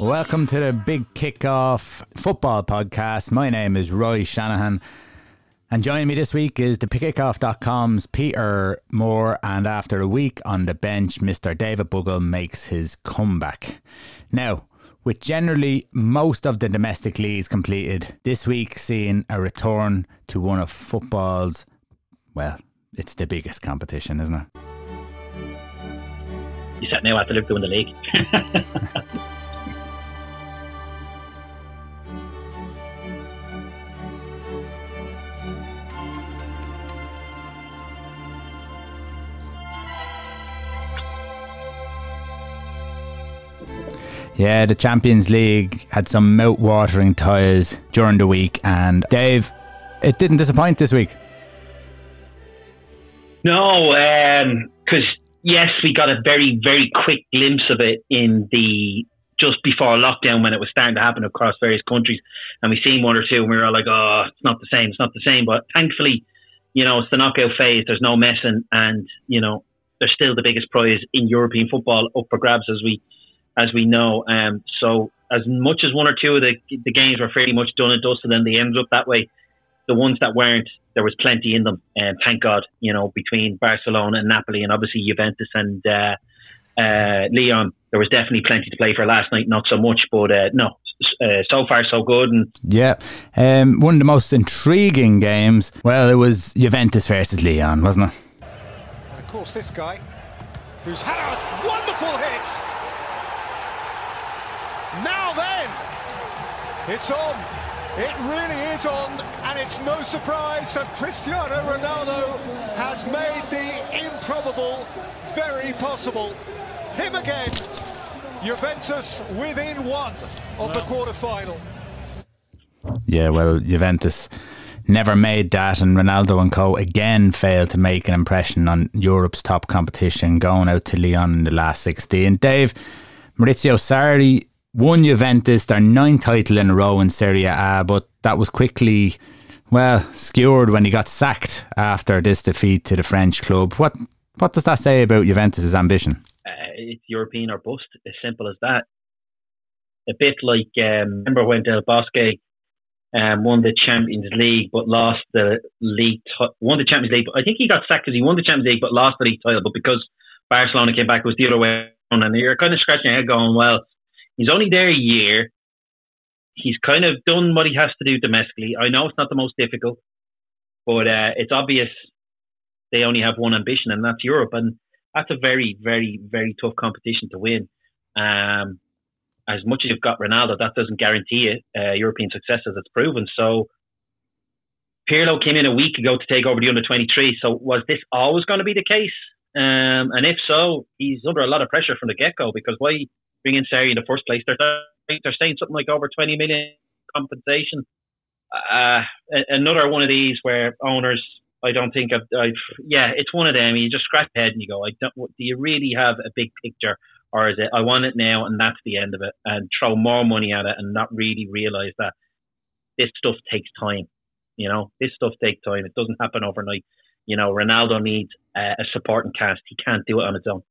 Welcome to the Big Kickoff Football Podcast. My name is Roy Shanahan, and joining me this week is the Kickoff.com's Peter Moore, and after a week on the bench, Mr. David Buggle makes his comeback. Now, with generally most of the domestic leagues completed, this week seeing a return to one of football's, well, it's the biggest competition, isn't it? You certainly have to look to win the league. Yeah, the Champions League had some mouth-watering ties during the week, and Dave, it didn't disappoint this week. No, because yes, we got a very, very quick glimpse of it in the just before lockdown when it was starting to happen across various countries, and we seen one or two, and we were all like, "Oh, it's not the same, it's not the same." But thankfully, you know, it's the knockout phase. There's no messing, and you know, there's still the biggest prize in European football up for grabs, as we know. So as much as one or two of the games were fairly much done and dusted and they ended up that way, the ones that weren't, there was plenty in them. And thank God, you know, between Barcelona and Napoli and obviously Juventus and Lyon, there was definitely plenty to play for. Last night, not so much, but so far so good. And yeah, one of the most intriguing games, well, it was Juventus versus Lyon, wasn't it? And of course this guy, who's had a wonderful hit. Now then, it's on. It really is on. And it's no surprise that Cristiano Ronaldo has made the improbable very possible. Him again. Juventus within one of the quarterfinal. Yeah, well, Juventus never made that, and Ronaldo and co again failed to make an impression on Europe's top competition, going out to Lyon in the last 16. Dave, Maurizio Sarri won Juventus their ninth title in a row in Serie A, but that was quickly, well, skewered when he got sacked after this defeat to the French club. What does that say about Juventus' ambition? It's European or bust, as simple as that. A bit like, remember when Del Bosque won the Champions League but lost the league, won the Champions League, but I think he got sacked because he won the Champions League but lost the league title, but because Barcelona came back, it was the other way around, and you're kind of scratching your head going, well, he's only there a year. He's kind of done what he has to do domestically. I know it's not the most difficult, but it's obvious they only have one ambition, and that's Europe. And that's a very, very, very tough competition to win. As much as you've got Ronaldo, that doesn't guarantee it, European success, as it's proven. So Pirlo came in a week ago to take over the under-23. So was this always going to be the case? And if so, he's under a lot of pressure from the get-go, because why bring in Sarri in the first place? They're saying something like over 20 million compensation. Another one of these where owners, I don't think, yeah, it's one of them. You just scratch your head and you go, do you really have a big picture, or is it I want it now and that's the end of it, and throw more money at it and not really realise that this stuff takes time. You know, this stuff takes time. It doesn't happen overnight. You know, Ronaldo needs a supporting cast. He can't do it on his own.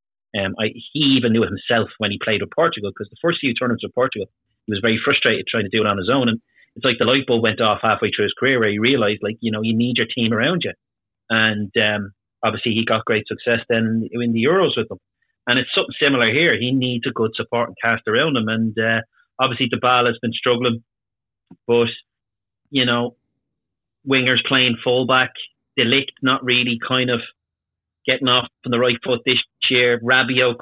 He even knew it himself when he played with Portugal, because the first few tournaments with Portugal, he was very frustrated trying to do it on his own. And it's like the light bulb went off halfway through his career, where he realised, like, you know, you need your team around you. And obviously he got great success then in the Euros with them. And it's something similar here. He needs a good supporting cast around him. And obviously Dybala has been struggling. But, you know, wingers playing fullback, De Ligt not really kind of getting off on the right foot this year. Rabiot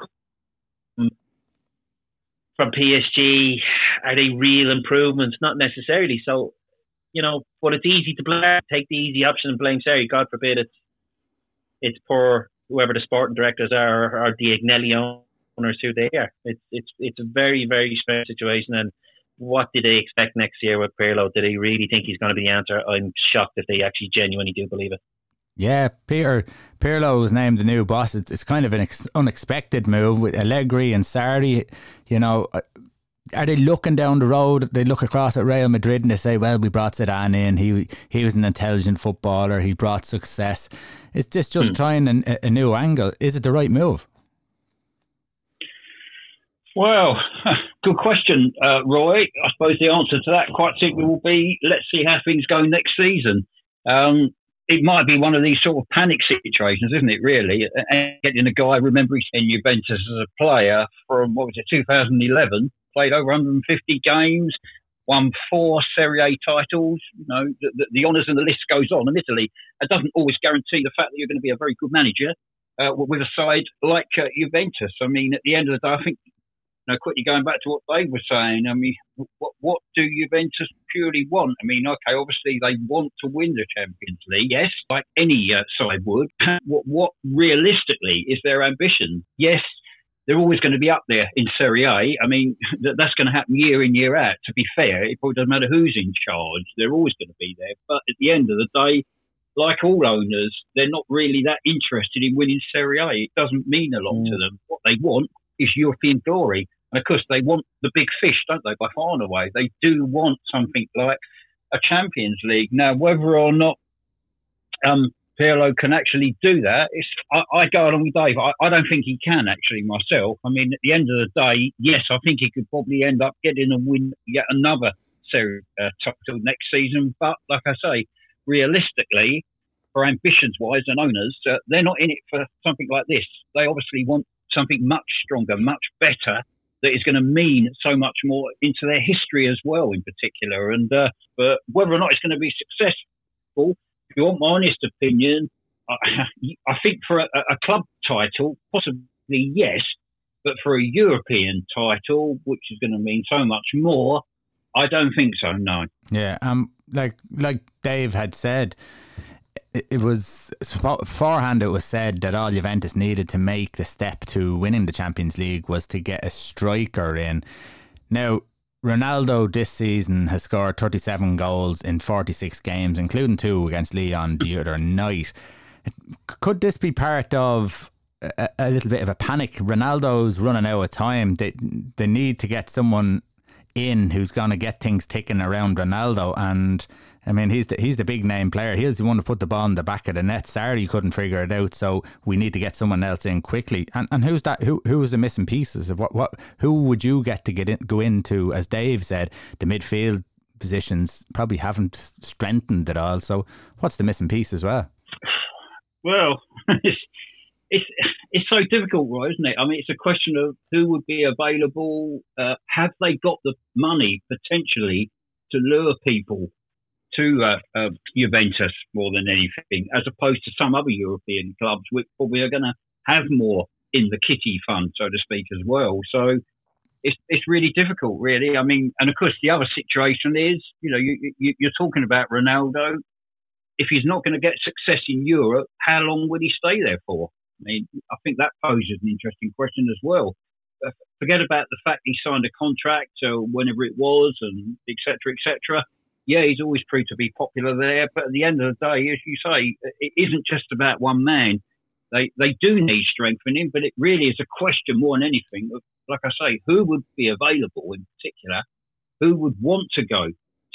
from PSG, are they real improvements? Not necessarily. So, you know, but it's easy to blame. Take the easy option and blame Sarri. God forbid it's poor whoever the sporting directors are, or the Agnelli owners, who they are. It's a very, very strange situation. And what do they expect next year with Pirlo? Do they really think he's going to be the answer? I'm shocked if they actually genuinely do believe it. Yeah, Pirlo was named the new boss. It's kind of an unexpected move with Allegri and Sarri. You know, are they looking down the road? They look across at Real Madrid and they say, well, we brought Zidane in. He was an intelligent footballer. He brought success. It's just trying a new angle. Is it the right move? Well, Good question, Roy. I suppose the answer to that quite simply will be, let's see how things go next season. It might be one of these sort of panic situations, isn't it, really? And getting a guy, remembering in Juventus as a player from, 2011, played over 150 games, won 4 Serie A titles, the honours and the list goes on. In Italy, it doesn't always guarantee the fact that you're going to be a very good manager with a side like Juventus. I mean, at the end of the day, I think, quickly going back to what they were saying, I mean, what do Juventus purely want? I mean, okay, obviously they want to win the Champions League, yes, like any side would. What realistically is their ambition? Yes, they're always going to be up there in Serie A. I mean, that's going to happen year in, year out. To be fair, it probably doesn't matter who's in charge. They're always going to be there. But at the end of the day, like all owners, they're not really that interested in winning Serie A. It doesn't mean a lot to them. What they want is European glory. And of course, they want the big fish, don't they, by far and away. They do want something like a Champions League. Now, whether or not Pirlo can actually do that, I go along with Dave. I don't think he can, actually, myself. I mean, at the end of the day, yes, I think he could probably end up getting a win yet another Serie A title next season. But like I say, realistically, for ambitions-wise and owners, they're not in it for something like this. They obviously want something much stronger, much better, that is going to mean so much more into their history as well, in particular. And but whether or not it's going to be successful, if you want my honest opinion, I think for a club title, possibly yes, but for a European title, which is going to mean so much more, I don't think so, no. Yeah, like Dave had said, it was beforehand, it was said that all Juventus needed to make the step to winning the Champions League was to get a striker in. Now, Ronaldo this season has scored 37 goals in 46 games, including 2 against Lyon the other night. Could this be part of a little bit of a panic? Ronaldo's running out of time. They need to get someone in who's going to get things ticking around Ronaldo, and I mean, he's the big name player. He's the one to put the ball in the back of the net. Sarri couldn't figure it out, so we need to get someone else in quickly. And who's that? Who was the missing pieces? Who would you go into? As Dave said, the midfield positions probably haven't strengthened at all. So what's the missing piece as well? Well, it's so difficult, Roy, isn't it? I mean, it's a question of who would be available. Have they got the money potentially to lure people to Juventus more than anything, as opposed to some other European clubs which probably are going to have more in the kitty fund, so to speak, as well. So it's really difficult, really. I mean, and of course the other situation is, you're talking about Ronaldo. If he's not going to get success in Europe, how long would he stay there for? I mean, I think that poses an interesting question as well. Forget about the fact he signed a contract, whenever it was, and et cetera, et cetera. Yeah, he's always proved to be popular there, but at the end of the day, as you say, it isn't just about one man. They do need strengthening, but it really is a question more than anything of, like I say, who would be available in particular, who would want to go to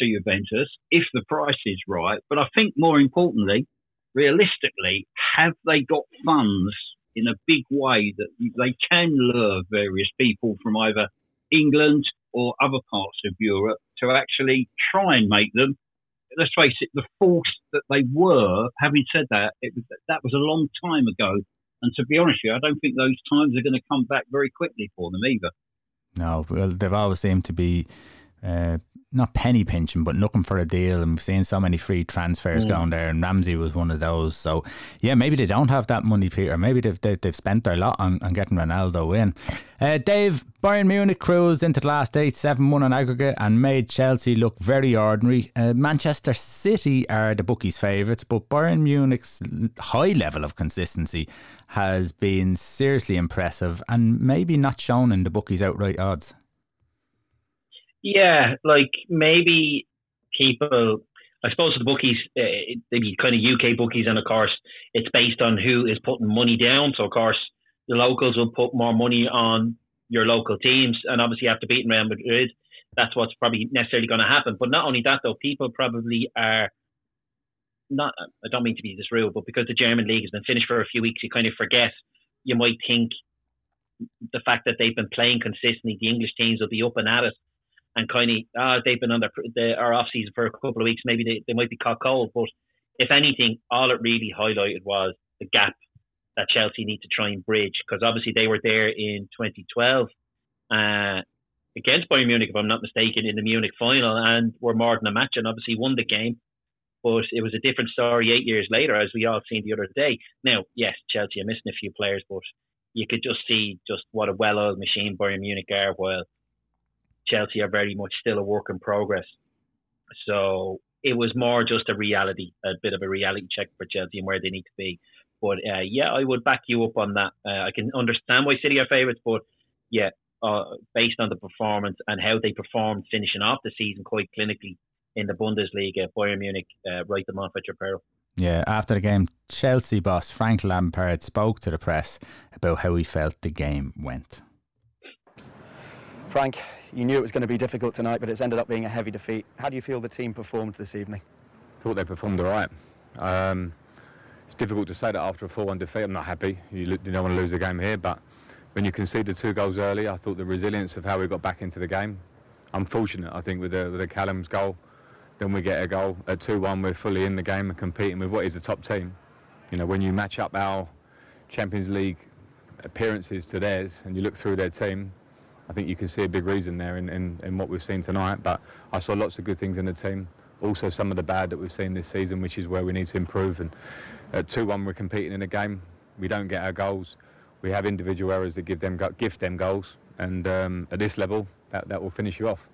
Juventus if the price is right. But I think more importantly, realistically, have they got funds in a big way that they can lure various people from either England or other parts of Europe to actually try and make them, let's face it, the force that they were. Having said that, that was a long time ago. And to be honest with you, I don't think those times are going to come back very quickly for them either. No, well, they've always seemed to be not penny pinching, but looking for a deal. And we've seen so many free transfers going there, and Ramsey was one of those. So, yeah, maybe they don't have that money, Peter. Maybe they've spent their lot on getting Ronaldo in. Dave, Bayern Munich cruised into the last 8, 7-1 on aggregate and made Chelsea look very ordinary. Manchester City are the bookies' favourites, but Bayern Munich's high level of consistency has been seriously impressive and maybe not shown in the bookies' outright odds. Yeah, like maybe people, I suppose the bookies, maybe kind of UK bookies, and of course it's based on who is putting money down. So of course the locals will put more money on your local teams, and obviously after beating Real Madrid, that's what's probably necessarily going to happen. But not only that though, people probably are not, I don't mean to be this rude, but because the German league has been finished for a few weeks, you kind of forget. You might think the fact that they've been playing consistently, the English teams will be up and at it, and kind of they've been under our off season for a couple of weeks. Maybe they might be caught cold, but if anything, all it really highlighted was the gap that Chelsea need to try and bridge, because obviously they were there in 2012 against Bayern Munich, if I'm not mistaken, in the Munich final, and were more than a match and obviously won the game. But it was a different story 8 years later, as we all seen the other day. Now, yes, Chelsea are missing a few players, but you could just see just what a well-oiled machine Bayern Munich are, while Chelsea are very much still a work in progress. So it was more just a bit of a reality check for Chelsea and where they need to be. But yeah, I would back you up on that. I can understand why City are favourites, but yeah, based on the performance and how they performed finishing off the season quite clinically in the Bundesliga, Bayern Munich write them off at your peril. Yeah, after the game, Chelsea boss Frank Lampard spoke to the press about how he felt the game went. Frank, you knew it was going to be difficult tonight, but it's ended up being a heavy defeat. How do you feel the team performed this evening? I thought they performed all right. It's difficult to say that after a 4-1 defeat. I'm not happy. You don't want to lose the game here, but when you conceded 2 goals early, I thought the resilience of how we got back into the game. Unfortunate, I think, with the Callum's goal. Then we get a goal. At 2-1, we're fully in the game and competing with what is a top team. You know, when you match up our Champions League appearances to theirs and you look through their team, I think you can see a big reason there in what we've seen tonight. But I saw lots of good things in the team. Also some of the bad that we've seen this season, which is where we need to improve. And at 2-1, we're competing in a game. We don't get our goals. We have individual errors that give them goals. And at this level, that will finish you off.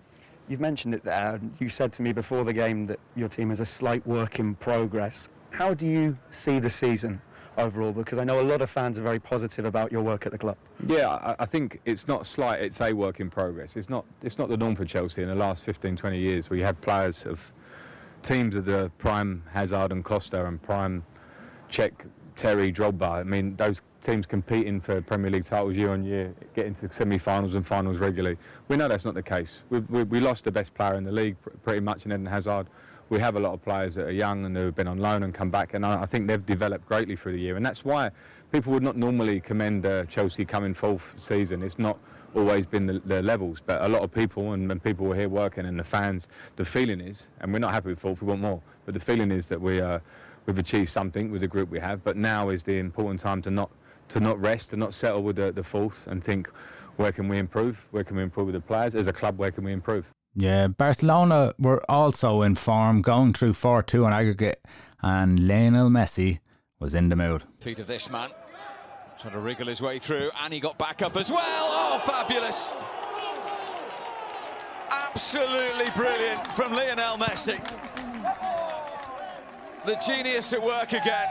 You've mentioned it there. You said to me before the game that your team is a slight work in progress. How do you see the season overall? Because I know a lot of fans are very positive about your work at the club. Yeah, I think it's not slight, it's a work in progress. It's not the norm for Chelsea in the last 15, 20 years. We had players of teams of the prime Hazard and Costa and prime Czech, Terry, Drogba. I mean, those teams competing for Premier League titles year on year, getting to semi-finals and finals regularly. We know that's not the case. We lost the best player in the league pretty much in Eden Hazard. We have a lot of players that are young and who have been on loan and come back, and I think they've developed greatly through the year, and that's why people would not normally commend Chelsea coming fourth season. It's not always been the levels, but a lot of people and people were here working, and the fans, the feeling is, and we're not happy with fourth, we want more, but the feeling is that we've achieved something with the group we have, but now is the important time to not rest, to not settle with the fourth and think, where can we improve? Where can we improve with the players? As a club, where can we improve? Yeah, Barcelona were also in form, going through 4-2 on aggregate, and Lionel Messi was in the mood. Peter, this man, trying to wriggle his way through, and he got back up as well. Oh, fabulous. Absolutely brilliant from Lionel Messi. The genius at work again.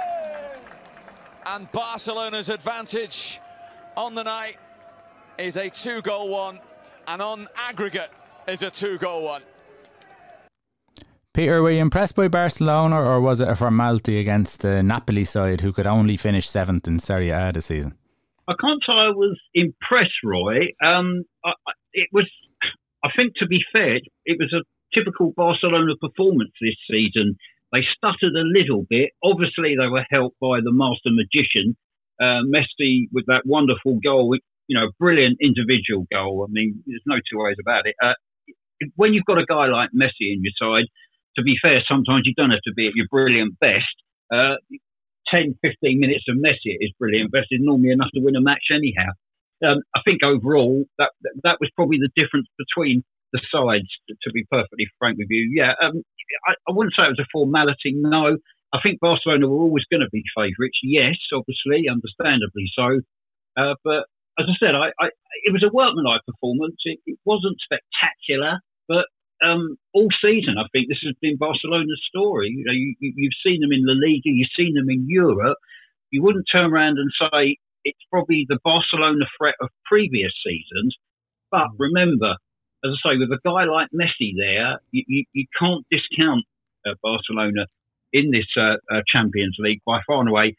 And Barcelona's advantage on the night is a 2-goal one, and on aggregate is a 2-goal one. Peter, were you impressed by Barcelona, or was it a formality against the Napoli side, who could only finish 7th in Serie A this season? I can't say I was impressed, Roy. I think, to be fair, it was a typical Barcelona performance this season. They stuttered a little bit. Obviously, they were helped by the master magician, Messi, with that wonderful goal, you know, brilliant individual goal. I mean, there's no two ways about it. When you've got a guy like Messi in your side, to be fair, sometimes you don't have to be at your brilliant best. 10, 15 minutes of Messi is brilliant best is normally enough to win a match anyhow. I think overall, that was probably the difference between the sides, to be perfectly frank with you. Yeah, I wouldn't say it was a formality, no. I think Barcelona were always going to be favourites, yes, obviously, understandably so. But as I said, it was a workmanlike performance. It wasn't spectacular, but all season, I think, this has been Barcelona's story. You know, you've seen them in La Liga, you've seen them in Europe. You wouldn't turn around and say it's probably the Barcelona threat of previous seasons. But remember, as I say, with a guy like Messi there, you can't discount Barcelona in this Champions League by far and away.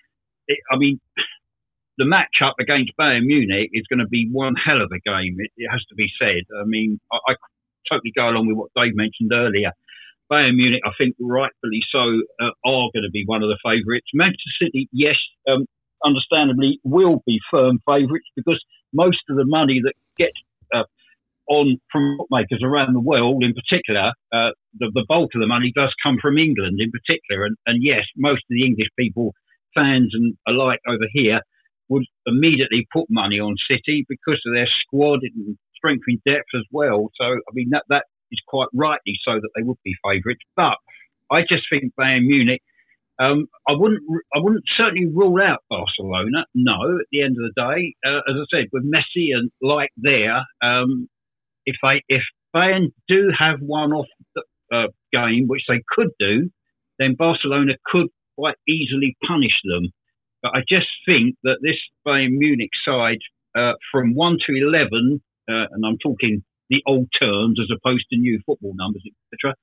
I mean, the match-up against Bayern Munich is going to be one hell of a game, it has to be said. I mean, I totally go along with what Dave mentioned earlier. Bayern Munich, I think rightfully so, are going to be one of the favourites. Manchester City, yes, understandably, will be firm favourites because most of the money that gets on from bookmakers around the world, in particular, the bulk of the money does come from England in particular. And yes, most of the English people, fans and alike over here, would immediately put money on City because of their squad and strength in depth as well. So, I mean, that is quite rightly so that they would be favourites. But I just think Bayern Munich, I wouldn't certainly rule out Barcelona, no, at the end of the day. As I said, with Messi and like there, if Bayern do have one off game, which they could do, then Barcelona could quite easily punish them. But I just think that this Bayern Munich side, from 1 to 11, and I'm talking the old terms as opposed to new football numbers, etc.,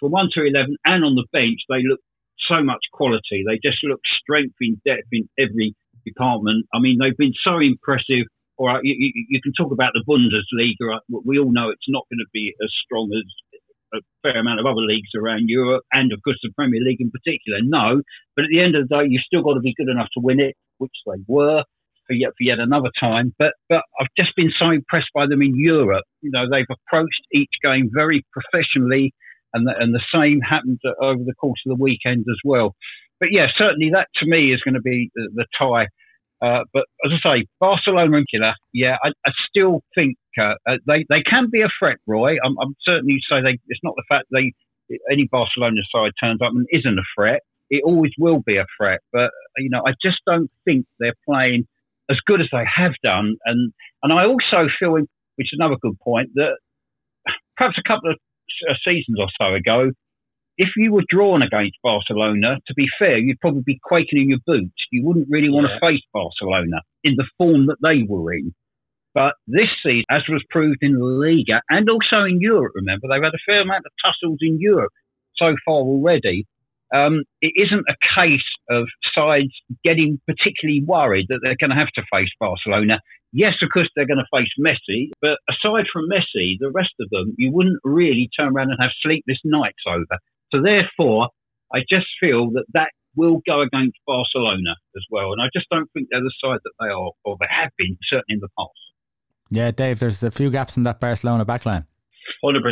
from 1 to 11 and on the bench, they look so much quality. They just look strength in depth in every department. I mean, they've been so impressive. All right, you can talk about the Bundesliga. Right? We all know it's not going to be as strong as a fair amount of other leagues around Europe and, of course, the Premier League in particular. No, but at the end of the day, you've still got to be good enough to win it, which they were for yet another time. But I've just been so impressed by them in Europe. You know, they've approached each game very professionally, and the same happened over the course of the weekend as well. But yeah, certainly that to me is going to be the tie. But as I say, Barcelona and Killer, yeah, I still think they can be a threat, Roy. I'm certainly say it's not the fact any Barcelona side turns up and isn't a threat. It always will be a threat. But, you know, I just don't think they're playing as good as they have done. And I also feel, which is another good point, that perhaps a couple of seasons or so ago, if you were drawn against Barcelona, to be fair, you'd probably be quaking in your boots. You wouldn't really want to face Barcelona in the form that they were in. But this season, as was proved in the Liga and also in Europe, remember, they've had a fair amount of tussles in Europe so far already. It isn't a case of sides getting particularly worried that they're going to have to face Barcelona. Yes, of course, they're going to face Messi, but aside from Messi, the rest of them, you wouldn't really turn around and have sleepless nights over. So therefore, I just feel that will go against Barcelona as well. And I just don't think they're the side that they are, or they have been, certainly in the past. Yeah, Dave, there's a few gaps in that Barcelona backline. 100%.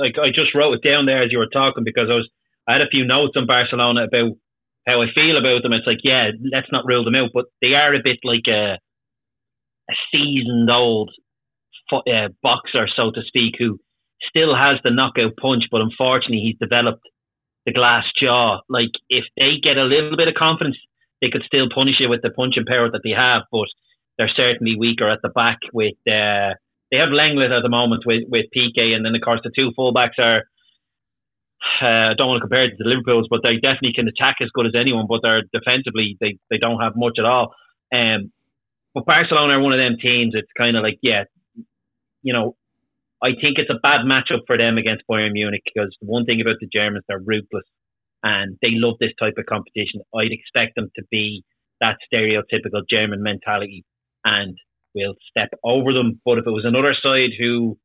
I just wrote it down there as you were talking, because I had a few notes on Barcelona about how I feel about them. It's like, yeah, let's not rule them out, but they are a bit like a seasoned-old boxer, so to speak, who still has the knockout punch, but unfortunately he's developed the glass jaw. Like, if they get a little bit of confidence, they could still punish you with the punching power that they have, but they're certainly weaker at the back. With they have Lenglet at the moment with Piqué, and then of course the two fullbacks are, I don't want to compare it to the Liverpool's, but they definitely can attack as good as anyone, but they're defensively, they don't have much at all. But Barcelona are one of them teams, it's kind of like, yeah, you know, I think it's a bad matchup for them against Bayern Munich, because the one thing about the Germans, they're ruthless and they love this type of competition. I'd expect them to be that stereotypical German mentality and we'll step over them. But if it was another side who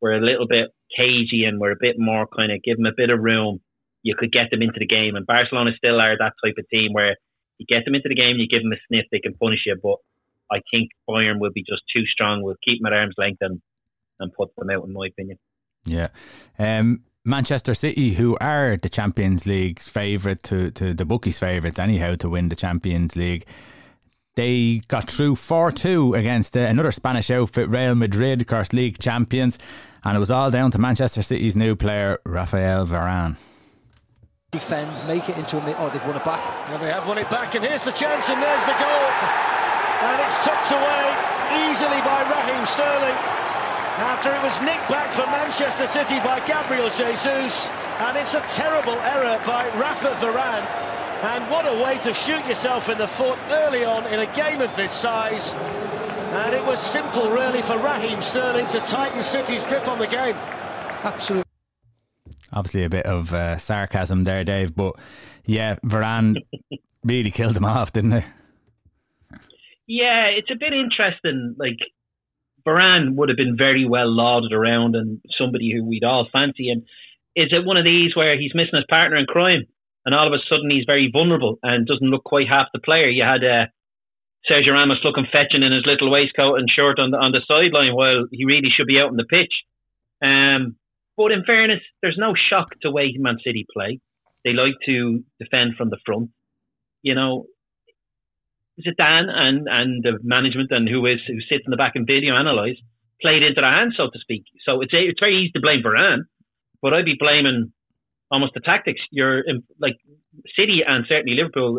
were a little bit cagey and were a bit more kind of give them a bit of room, you could get them into the game. And Barcelona still are that type of team where you get them into the game, you give them a sniff, they can punish you. But I think Bayern will be just too strong. We'll keep them at arm's length and put them out, in my opinion. Yeah. Manchester City, who are the Champions League's favourite, to the bookies' favourites anyhow, to win the Champions League, they got through 4-2 against another Spanish outfit, Real Madrid, of course, league champions, and it was all down to Manchester City's new player, Rafael Varane. Defend, make it into a mid. Oh, they've won it back. And they have won it back, and here's the chance, and there's the goal. And it's tucked away easily by Raheem Sterling, after it was nicked back for Manchester City by Gabriel Jesus. And it's a terrible error by Rafa Varane. And what a way to shoot yourself in the foot early on in a game of this size. And it was simple, really, for Raheem Sterling to tighten City's grip on the game. Absolutely. Obviously a bit of sarcasm there, Dave. But, yeah, Varane really killed them off, didn't they? Yeah, it's a bit interesting, like, Varane would have been very well lauded around and somebody who we'd all fancy. And is it one of these where he's missing his partner in crime and all of a sudden he's very vulnerable and doesn't look quite half the player? You had Sergio Ramos looking fetching in his little waistcoat and shirt on the sideline while he really should be out on the pitch. But in fairness, there's no shock to the way Man City play. They like to defend from the front. You know, Zidane and the management and who sits in the back and video analyse played into their hands, so to speak. So it's very easy to blame Varane, but I'd be blaming almost the tactics. You're like City and certainly Liverpool.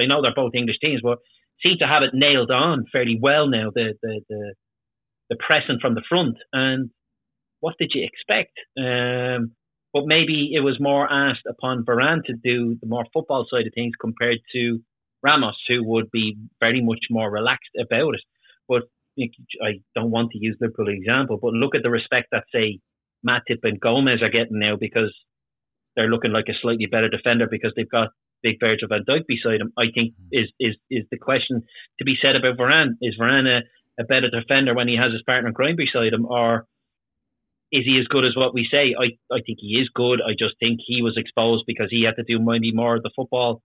I know they're both English teams, but seem to have it nailed on fairly well now. The pressing from the front, and what did you expect? But maybe it was more asked upon Varane to do the more football side of things compared to Ramos, who would be very much more relaxed about it. But I don't want to use Liverpool example, but look at the respect that, say, Matip and Gomez are getting now because they're looking like a slightly better defender because they've got big Virgil van Dijk beside him. I think is the question to be said about Varane. Is Varane a better defender when he has his partner in crime beside him, or is he as good as what we say? I think he is good. I just think he was exposed because he had to do maybe more of the football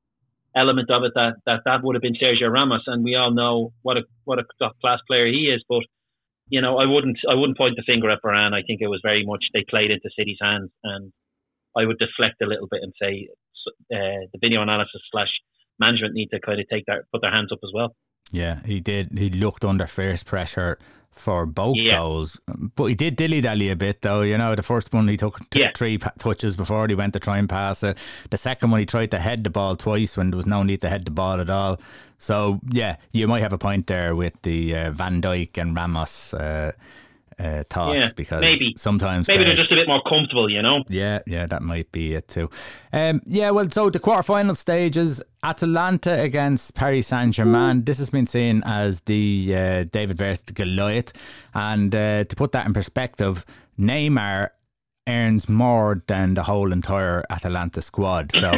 element of it that would have been Sergio Ramos, and we all know what a top class player he is. But you know, I wouldn't point the finger at Varane. I think it was very much they played into City's hands, and I would deflect a little bit and say the video analysis / management need to kind of put their hands up as well. Yeah, he did. He looked under fierce pressure for both goals, but he did dilly-dally a bit though. You know, the first one he took three touches before he went to try and pass it. The second one he tried to head the ball twice when there was no need to head the ball at all. So yeah, you might have a point there with the Van Dijk and Ramos thoughts, because maybe they're just a bit more comfortable, you know. Yeah, that might be it too. So the quarterfinal stages: Atalanta against Paris Saint-Germain. This has been seen as the David versus Goliath, and to put that in perspective, Neymar earns more than the whole entire Atalanta squad, so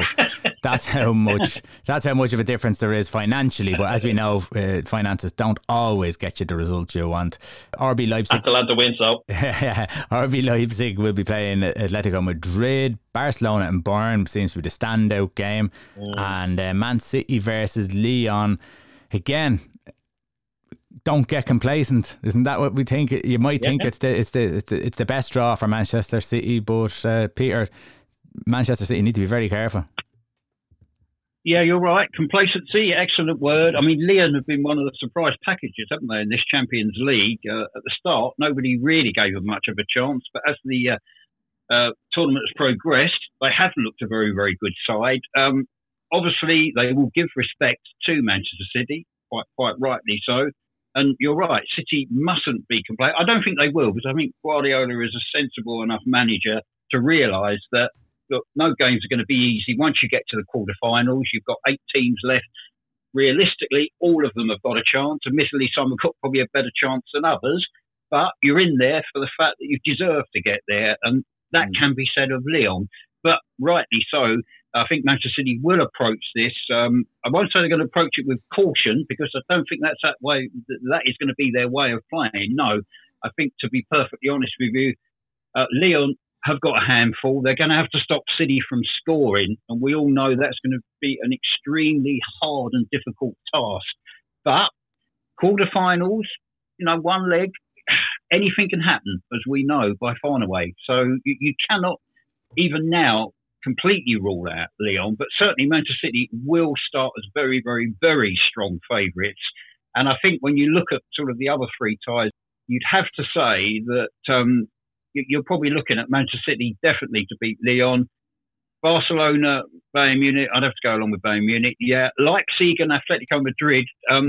that's how much of a difference there is financially. But as we know, finances don't always get you the results you want. RB Leipzig, Atalanta wins though. RB Leipzig will be playing Atletico Madrid. Barcelona and Burnley seems to be the standout game, and Man City versus Lyon. Again, don't get complacent. Isn't that what we think? You might think it's the best draw for Manchester City, but Peter, Manchester City need to be very careful. Yeah, you're right. Complacency, excellent word. I mean, Lyon have been one of the surprise packages, haven't they, in this Champions League? At the start, nobody really gave them much of a chance, but as the tournament has progressed, they have looked a very, very good side. Obviously, they will give respect to Manchester City, quite rightly so. And you're right, City mustn't be complacent. I don't think they will, because I think Guardiola is a sensible enough manager to realise that, look, no games are going to be easy. Once you get to the quarterfinals, you've got 8 teams left. Realistically, all of them have got a chance. Admittedly, some have got probably a better chance than others, but you're in there for the fact that you deserve to get there, and that can be said of Lyon. But rightly so, I think Manchester City will approach this. I won't say they're going to approach it with caution, because I don't think that's that way. That is going to be their way of playing. No, I think, to be perfectly honest with you, Lyon have got a handful. They're going to have to stop City from scoring, and we all know that's going to be an extremely hard and difficult task. But quarterfinals, you know, one leg, anything can happen, as we know, by far and away. So you cannot, even now, completely rule out Lyon, but certainly Manchester City will start as very, very, very strong favourites. And I think when you look at sort of the other three ties, you'd have to say that you're probably looking at Manchester City definitely to beat Lyon. Barcelona, Bayern Munich, I'd have to go along with Bayern Munich. Yeah, Leipzig and Atletico Madrid. I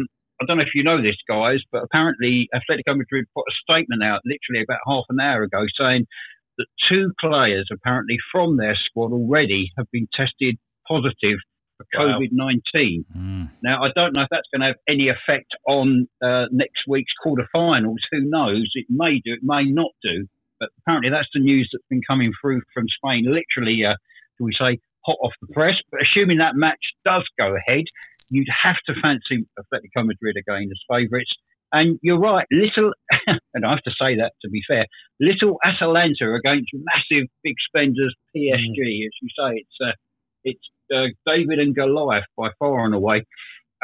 don't know if you know this, guys, but apparently Atletico Madrid put a statement out literally about half an hour ago saying that 2 players apparently from their squad already have been tested positive for COVID-19. Now, I don't know if that's going to have any effect on next week's quarterfinals. Who knows? It may do, it may not do. But apparently that's the news that's been coming through from Spain, literally, shall we say, hot off the press. But assuming that match does go ahead, you'd have to fancy Atletico Madrid again as favourites. And you're right, little, and I have to say that to be fair, little Atalanta against massive big spenders PSG, as you say, it's David and Goliath by far and away.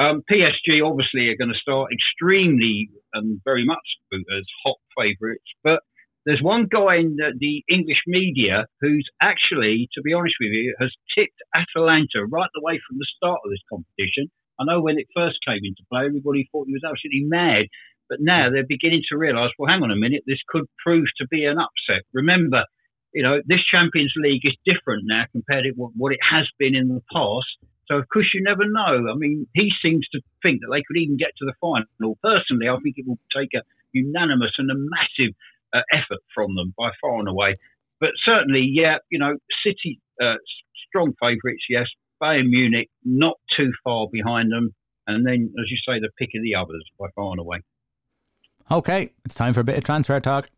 PSG obviously are going to start extremely and very much as hot favourites, but there's one guy in the English media who's actually, to be honest with you, has tipped Atalanta right the way from the start of this competition. I know when it first came into play, everybody thought he was absolutely mad. But now they're beginning to realise, well, hang on a minute, this could prove to be an upset. Remember, you know, this Champions League is different now compared to what it has been in the past. So, of course, you never know. I mean, he seems to think that they could even get to the final. Personally, I think it will take a unanimous and a massive effort from them by far and away. But certainly, yeah, you know, City, strong favourites, yes. Bayern Munich, not too far behind them. And then, as you say, the pick of the others by far and away. Okay, it's time for a bit of transfer talk.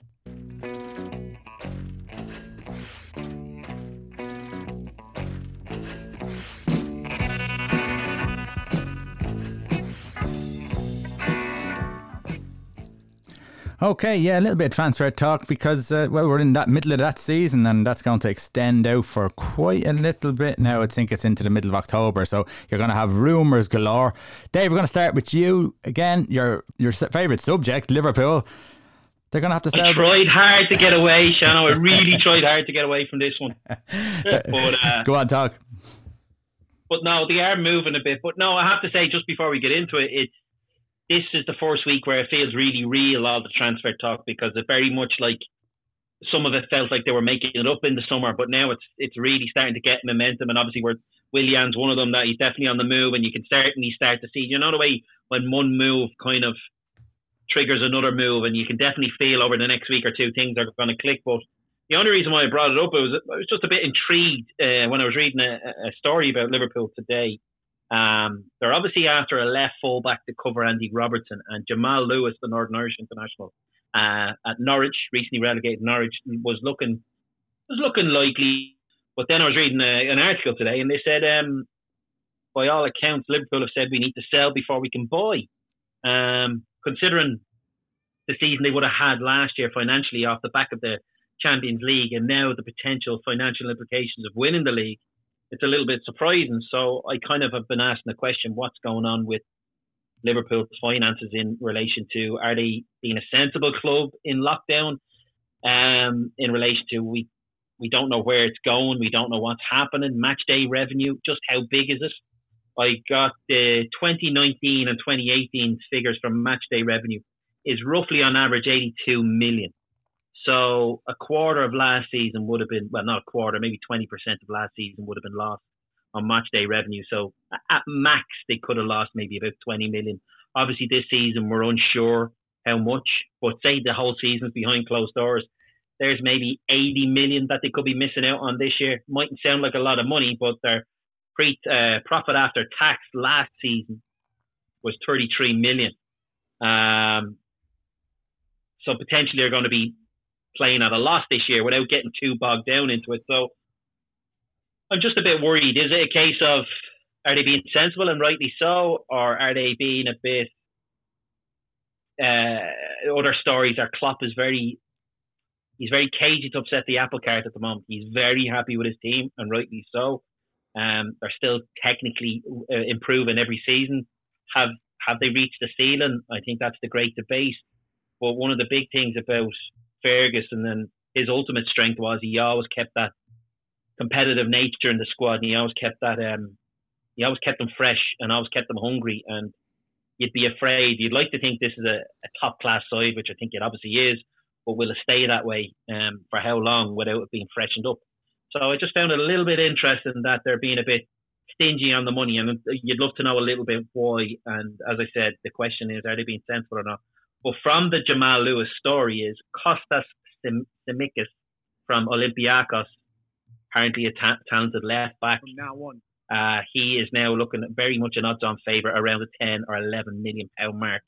Okay, yeah, a little bit of transfer talk because, well, we're in that middle of that season and that's going to extend out for quite a little bit now. I think it's into the middle of October, so you're going to have rumours galore. Dave, we're going to start with you again, your favourite subject, Liverpool. They're going to have to sell. I tried hard to get away, Shano. I really tried hard to get away from this one. Go on, talk. But no, they are moving a bit. But no, I have to say, just before we get into it, this is the first week where it feels really real, all the transfer talk, because it very much like some of it felt like they were making it up in the summer, but now it's really starting to get momentum. And obviously, Willian's one of them that he's definitely on the move, and you can certainly start to see, you know, the way when one move kind of triggers another move, and you can definitely feel over the next week or two things are going to click. But the only reason why I brought it up was I was just a bit intrigued when I was reading a story about Liverpool today. They're obviously after a left fullback to cover Andy Robertson, and Jamal Lewis, the Northern Irish international at Norwich, recently relegated Norwich, was looking likely. But then I was reading an article today, and they said, by all accounts, Liverpool have said we need to sell before we can buy. Considering the season they would have had last year financially off the back of the Champions League, and now the potential financial implications of winning the league. It's a little bit surprising. So I kind of have been asking the question, what's going on with Liverpool's finances in relation to, are they being a sensible club in lockdown? In relation to, we don't know where it's going. We don't know what's happening. Match day revenue, just how big is it? I got the 2019 and 2018 figures from match day revenue is roughly on average 82 million. So a quarter of last season would have been, well, not a quarter, maybe 20% of last season would have been lost on match day revenue. So at max, they could have lost maybe about 20 million. Obviously, this season, we're unsure how much, but say the whole season's behind closed doors. There's maybe 80 million that they could be missing out on this year. Mightn't sound like a lot of money, but their profit after tax last season was 33 million. So potentially, they're going to be playing at a loss this year without getting too bogged down into it. So I'm just a bit worried. Is it a case of, are they being sensible and rightly so, or are they being a bit other stories? Our Klopp is very cagey to upset the apple cart at the moment. He's very happy with his team, and rightly so. They're still technically improving every season. Have they reached the ceiling? I think that's the great debate. But one of the big things about Ferguson and his ultimate strength was he always kept that competitive nature in the squad, and he always kept that he always kept them fresh and always kept them hungry, and you'd be afraid, you'd like to think this is a top class side, which I think it obviously is, but will it stay that way for how long without it being freshened up? So I just found it a little bit interesting that they're being a bit stingy on the money, and you'd love to know a little bit why. And as I said, the question is, are they being sensible or not? But from the Jamal Lewis story is Kostas Tsimikas from Olympiacos, apparently a talented left back. From now on, he is now looking at very much an odds-on favourite around the 10 or 11 million pound mark.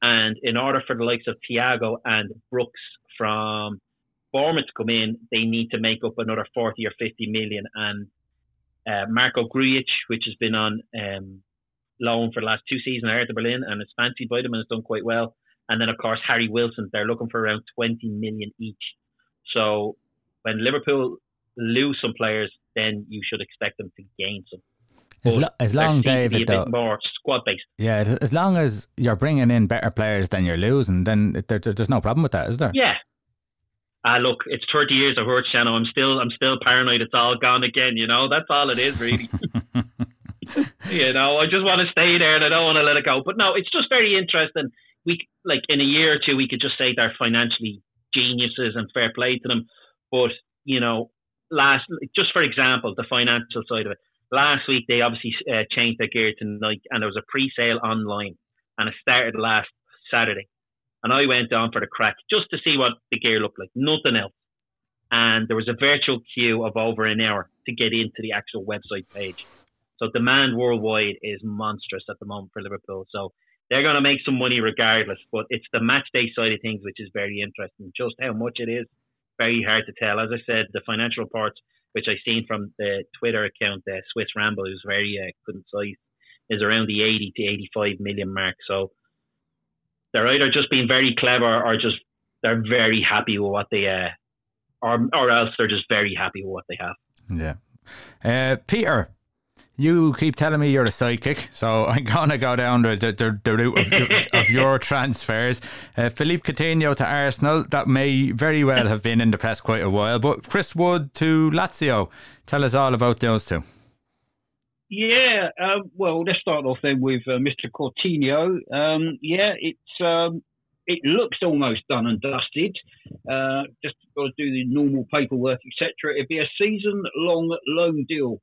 And in order for the likes of Thiago and Brooks from Bournemouth to come in, they need to make up another 40 or 50 million. And Marko Grujic, which has been on loan for the last two seasons at Hertha Berlin and is fancied by them and has done quite well. And then, of course, Harry Wilson, they're looking for around 20 million each. So when Liverpool lose some players, then you should expect them to gain some. As long, David, though, squad based. Yeah, as long as you're bringing in better players than you're losing, then there's no problem with that, is there? Yeah. Look, it's 30 years of Roy Shanahan. I'm still paranoid. It's all gone again. You know, that's all it is, really. You know, I just want to stay there, and I don't want to let it go. But no, it's just very interesting. We like in a year or two, we could just say they're financially geniuses and fair play to them. But you know, just for example, the financial side of it. Last week they obviously changed their gear to Nike, and there was a pre-sale online, and it started last Saturday. And I went on for the crack just to see what the gear looked like, nothing else. And there was a virtual queue of over an hour to get into the actual website page. So demand worldwide is monstrous at the moment for Liverpool. So they're going to make some money regardless. But it's the match day side of things which is very interesting. Just how much it is, very hard to tell. As I said, the financial reports, which I've seen from the Twitter account, Swiss Rambo, who's very good in size, is around the 80 to 85 million mark. So they're either just being very clever or just they're very happy with what they or else they're just very happy with what they have. Yeah. Peter, you keep telling me you're a psychic, so I'm going to go down the route of your transfers. Philippe Coutinho to Arsenal, that may very well have been in the press quite a while, but Chris Wood to Lazio. Tell us all about those two. Yeah, well, let's start off then with Mr. Coutinho. It looks almost done and dusted. Just got to do the normal paperwork, etc. It'd be a season-long loan deal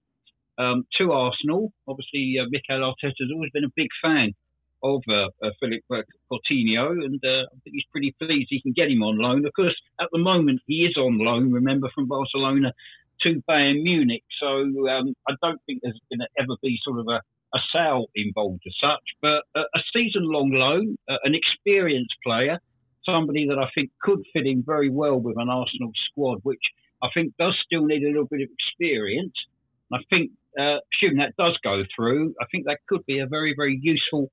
to Arsenal. Obviously, Mikel Arteta's always been a big fan of Philippe Coutinho, and I think he's pretty pleased he can get him on loan. Of course, at the moment, he is on loan, remember, from Barcelona to Bayern Munich, so I don't think there's going to ever be sort of a sale involved as such, but a season-long loan, an experienced player, somebody that I think could fit in very well with an Arsenal squad, which I think does still need a little bit of experience. And I think, assuming that does go through, I think that could be a very, very useful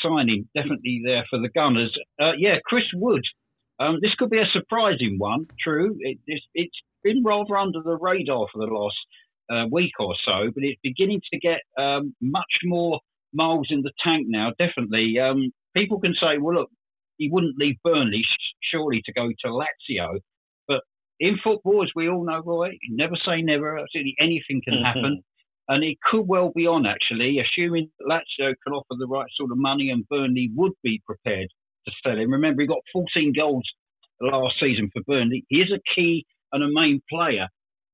signing, definitely there for the Gunners. Chris Wood. This could be a surprising one, true. It's been rather under the radar for the last week or so, but it's beginning to get much more miles in the tank now, definitely. People can say, well, look, he wouldn't leave Burnley, surely, to go to Lazio. But in football, as we all know, Roy, you never say never. Absolutely anything can happen. And it could well be on, actually, assuming Lazio can offer the right sort of money and Burnley would be prepared to sell him. Remember, he got 14 goals last season for Burnley. He is a key and a main player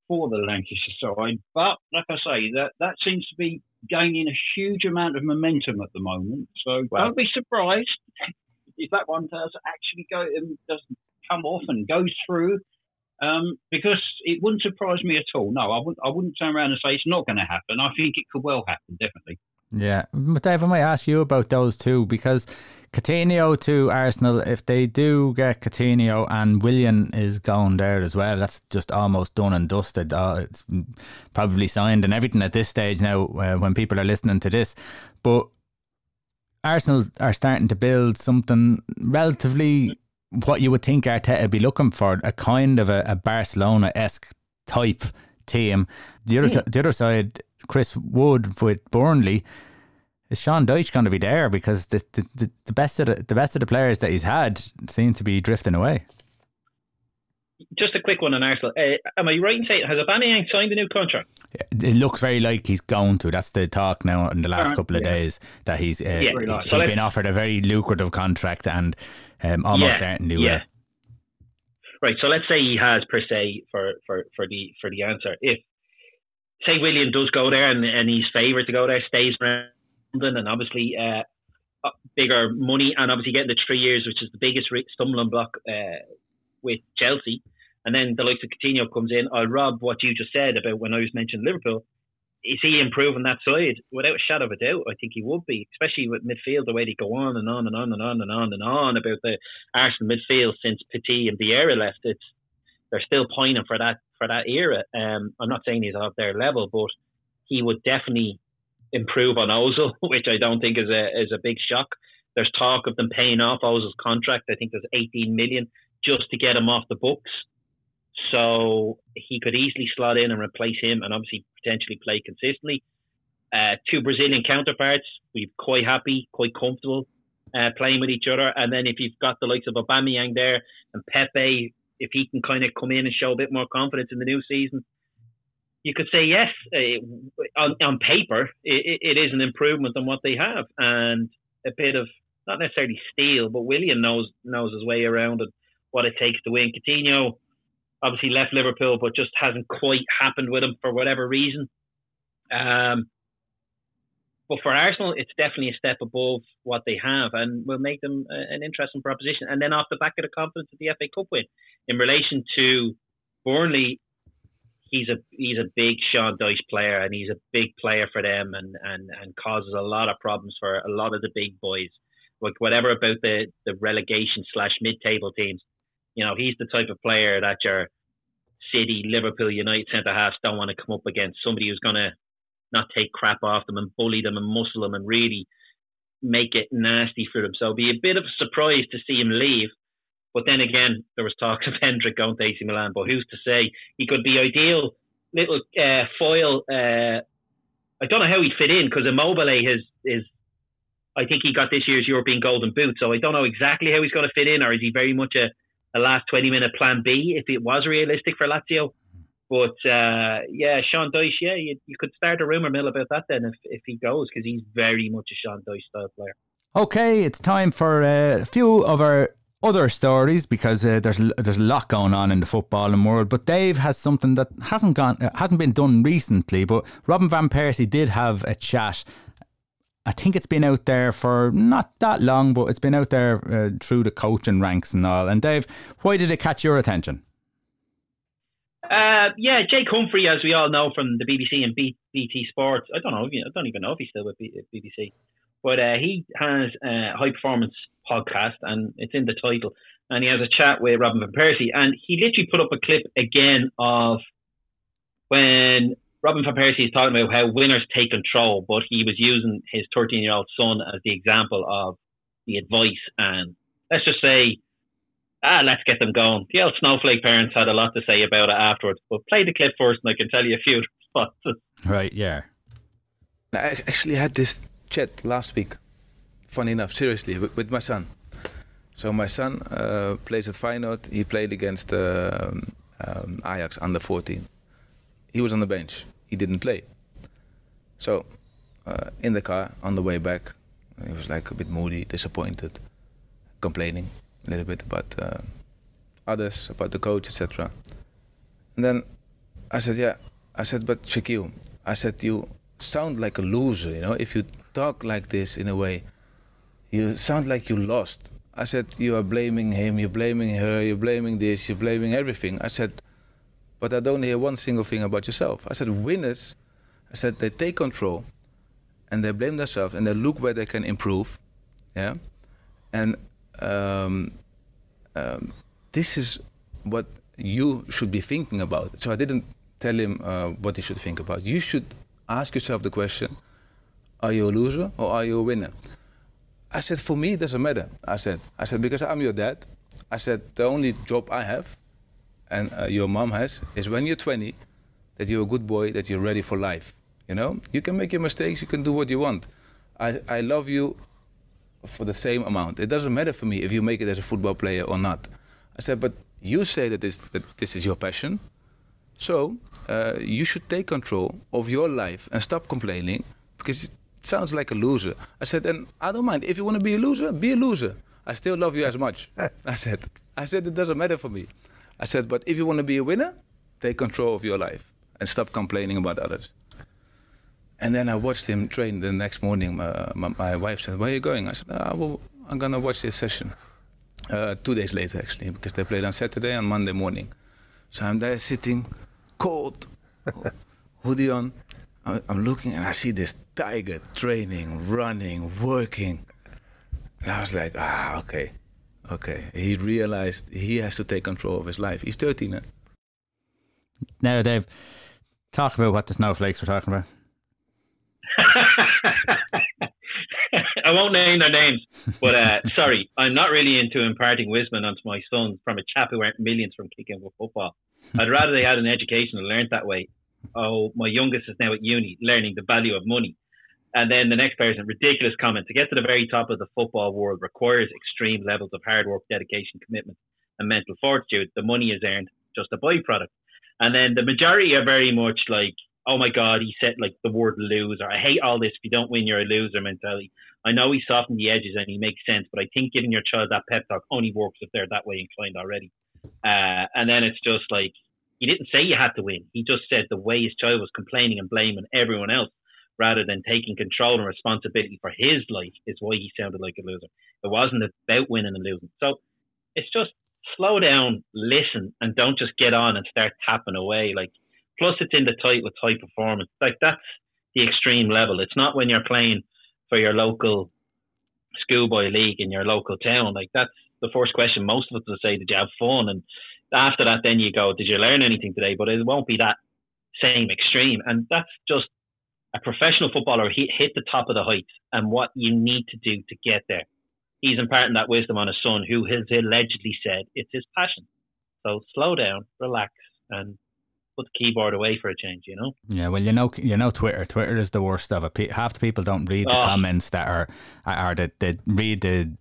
for the Lancashire side. But, like I say, that seems to be gaining a huge amount of momentum at the moment. So don't be surprised if that one does actually go and doesn't come off and goes through, because it wouldn't surprise me at all. No, I wouldn't turn around and say it's not going to happen. I think it could well happen, definitely. Yeah, but Dave, I might ask you about those two, because Coutinho to Arsenal, if they do get Coutinho and Willian is going there as well, that's just almost done and dusted. It's probably signed and everything at this stage now when people are listening to this. But Arsenal are starting to build something relatively what you would think Arteta would be looking for, a kind of a Barcelona-esque type team. The other side, Chris Wood with Burnley, is Sean Dyche going to be there? Because the best of the players that he's had seem to be drifting away. Just a quick one on Arsenal. Am I right in saying, has Aubameyang signed a new contract? It looks very like he's going to. That's the talk now in the last couple of days, that he's been offered a very lucrative contract and almost certainly will. Right, so let's say he has, per se, for the answer. If, say, William does go there and he's favoured to go there, stays around London, and obviously bigger money, and obviously getting the 3 years, which is the biggest stumbling block with Chelsea, and then the likes of Coutinho comes in. I'll rob what you just said about when I was mentioning Liverpool. Is he improving that side? Without a shadow of a doubt, I think he would be, especially with midfield, the way they go on and on and on and on and on and on about the Arsenal midfield since Petit and Vieira left. They're still pining for that era. I'm not saying he's off their level, but he would definitely improve on Ozil, which I don't think is a big shock. There's talk of them paying off Ozil's contract. I think there's 18 million just to get him off the books. So he could easily slot in and replace him and obviously potentially play consistently. Two Brazilian counterparts, we're quite happy, quite comfortable playing with each other. And then if you've got the likes of Aubameyang there and Pepe, if he can kind of come in and show a bit more confidence in the new season, you could say yes. On paper, it is an improvement on what they have, and a bit of not necessarily steal, but Willian knows his way around and what it takes to win. Coutinho obviously left Liverpool, but just hasn't quite happened with him for whatever reason. But for Arsenal, it's definitely a step above what they have and will make them an interesting proposition. And then off the back of the confidence of the FA Cup win. In relation to Burnley, he's a big Sean Dyche player, and he's a big player for them and causes a lot of problems for a lot of the big boys. Like whatever about the relegation/mid-table teams, you know, he's the type of player that your City, Liverpool, United centre-halves don't want to come up against. Somebody who's going to not take crap off them and bully them and muscle them and really make it nasty for them. So it'd be a bit of a surprise to see him leave. But then again, there was talks of Hendrick going to AC Milan. But who's to say? He could be ideal. Little foil. I don't know how he'd fit in because Immobile is I think he got this year's European Golden Boot. So I don't know exactly how he's going to fit in, or is he very much a last 20-minute plan B if it was realistic for Lazio? But yeah, Sean Dyche, yeah, you could start a rumour mill about that then if he goes, because he's very much a Sean Dyche style player. Okay, it's time for a few of our other stories, because there's a lot going on in the footballing world. But Dave has something that hasn't been done recently. But Robin van Persie did have a chat. I think it's been out there for not that long, but it's been out there through the coaching ranks and all. And Dave, why did it catch your attention? Yeah, Jake Humphrey, as we all know from the BBC and BT Sports. I don't know. I don't even know if he's still with BBC. But he has a high-performance podcast, and it's in the title. And he has a chat with Robin van Persie. And he literally put up a clip again of when Robin van Persie is talking about how winners take control, but he was using his 13-year-old son as the example of the advice. And let's just say, let's get them going. The old snowflake parents had a lot to say about it afterwards. But play the clip first, and I can tell you a few spots. Right, yeah. I actually had this chat last week, funny enough, seriously, with my son. So my son plays at Feyenoord. He played against Ajax under 14. He was on the bench. He didn't play. So in the car on the way back, he was like a bit moody, disappointed, complaining a little bit about others, about the coach, etc. And then I said, yeah, but Shaqil, you sound like a loser, you know, if you talk like this in a way, you sound like you lost. I said, you are blaming him, you're blaming her, you're blaming this, you're blaming everything. I said, but I don't hear one single thing about yourself. I said, winners, they take control and they blame themselves and they look where they can improve. Yeah. And this is what you should be thinking about. So I didn't tell him what he should think about. You should ask yourself the question, are you a loser or are you a winner? I said, for me, it doesn't matter. I said, because I'm your dad. I said, the only job I have and your mom has is when you're 20, that you're a good boy, that you're ready for life. You know, you can make your mistakes. You can do what you want. I love you for the same amount. It doesn't matter for me if you make it as a football player or not. I said, but you say that this is your passion. So you should take control of your life and stop complaining, because it sounds like a loser. I said, and I don't mind. If you want to be a loser, be a loser. I still love you as much. I said, it doesn't matter for me. I said, but if you want to be a winner, take control of your life and stop complaining about others. And then I watched him train the next morning. My wife said, where are you going? I said, I'm going to watch this session. 2 days later, actually, because they played on Saturday and Monday morning. So I'm there sitting, cold, hoodie on. I'm looking and I see this tiger training, running, working. And I was like, okay. He realized he has to take control of his life. He's 13 now. Now, Dave, talk about what the snowflakes were talking about. I won't name their names, but sorry, I'm not really into imparting wisdom onto my son from a chap who earned millions from kicking with football. I'd rather they had an education and learned that way. Oh, my youngest is now at uni learning the value of money. And then the next person, ridiculous comment. To get to the very top of the football world requires extreme levels of hard work, dedication, commitment, and mental fortitude. The money is earned, just a byproduct. And then the majority are very much like, oh my God, he said like the word loser. I hate all this. If you don't win, you're a loser mentality. I know he softened the edges and he makes sense, but I think giving your child that pep talk only works if they're that way inclined already. And then it's just like, he didn't say you had to win. He just said the way his child was complaining and blaming everyone else rather than taking control and responsibility for his life is why he sounded like a loser. It wasn't about winning and losing. So it's just slow down, listen, and don't just get on and start tapping away. Like, plus it's in the title, it's high performance. Like, that's the extreme level. It's not when you're playing for your local schoolboy league in your local town. Like, that's the first question most of us will say, did you have fun? And after that, then you go, did you learn anything today? But it won't be that same extreme. And that's just a professional footballer hit the top of the heights and what you need to do to get there. He's imparting that wisdom on his son, who has allegedly said it's his passion. So slow down, relax, and put the keyboard away for a change, you know? Yeah, well, you know, Twitter. Twitter is the worst of it. Half the people don't read the comments that are that read the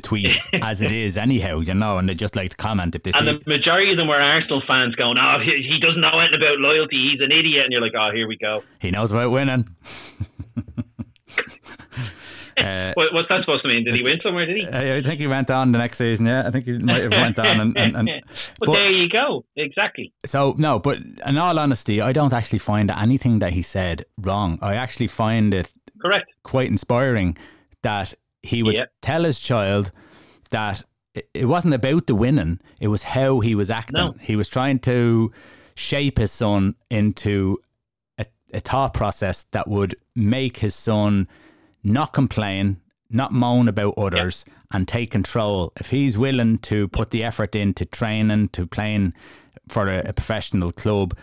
tweet as it is anyhow, you know, and they just like to comment if they see. And the majority of them were Arsenal fans going, oh, he doesn't know anything about loyalty, he's an idiot. And you're like, oh, here we go. He knows about winning. What's that supposed to mean? Did he win somewhere, did he? I think he went on the next season, yeah. I think he might have went on. And but there you go, exactly. So, no, but in all honesty, I don't actually find anything that he said wrong. I actually find it correct, quite inspiring that he would tell his child that it wasn't about the winning, it was how he was acting. No. He was trying to shape his son into a thought process that would make his son not complain, not moan about others, and take control. If he's willing to put the effort into training, to playing for a professional club,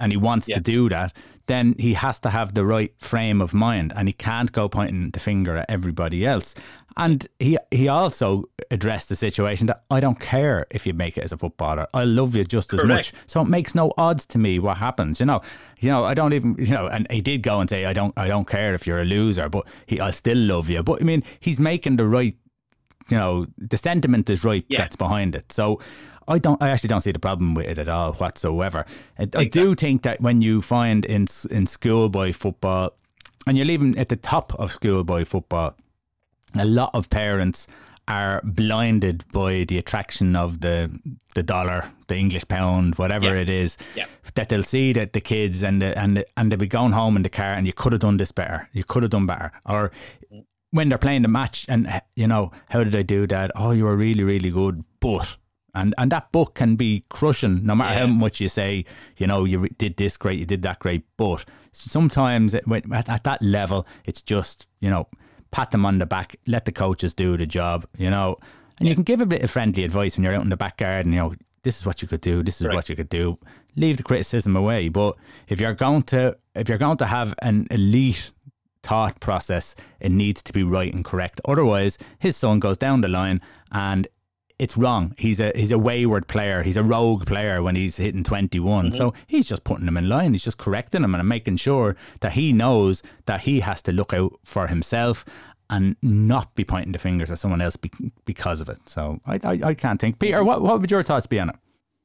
and he wants to do that, then he has to have the right frame of mind and he can't go pointing the finger at everybody else. And he also addressed the situation that I don't care if you make it as a footballer. I love you just as much. So it makes no odds to me what happens. You know, I don't even, you know, and he did go and say, I don't care if you're a loser, but I'll still love you. But I mean, he's making the right, you know, the sentiment is right that's behind it. So I actually don't see the problem with it at all whatsoever. I do think that when you find in schoolboy football, and you're leaving at the top of schoolboy football, a lot of parents are blinded by the attraction of the dollar, the English pound, whatever it is, that they'll see that the kids and they'll be going home in the car and you could have done this better, you could have done better, or when they're playing the match and, you know, how did I do that? Oh, you were really, really good, but... And that book can be crushing, no matter how much you say, you know, you did this great, you did that great. But sometimes at that level, it's just, you know, pat them on the back, let the coaches do the job, you know. And you can give a bit of friendly advice when you're out in the back garden, you know, this is what you could do, this is what you could do. Leave the criticism away. But if you're going to have an elite thought process, it needs to be right and correct. Otherwise, his son goes down the line and it's wrong. He's a wayward player. He's a rogue player when he's hitting 21. Mm-hmm. So he's just putting them in line. He's just correcting them and making sure that he knows that he has to look out for himself and not be pointing the fingers at someone else because of it. So I can't think. Peter, what would your thoughts be on it?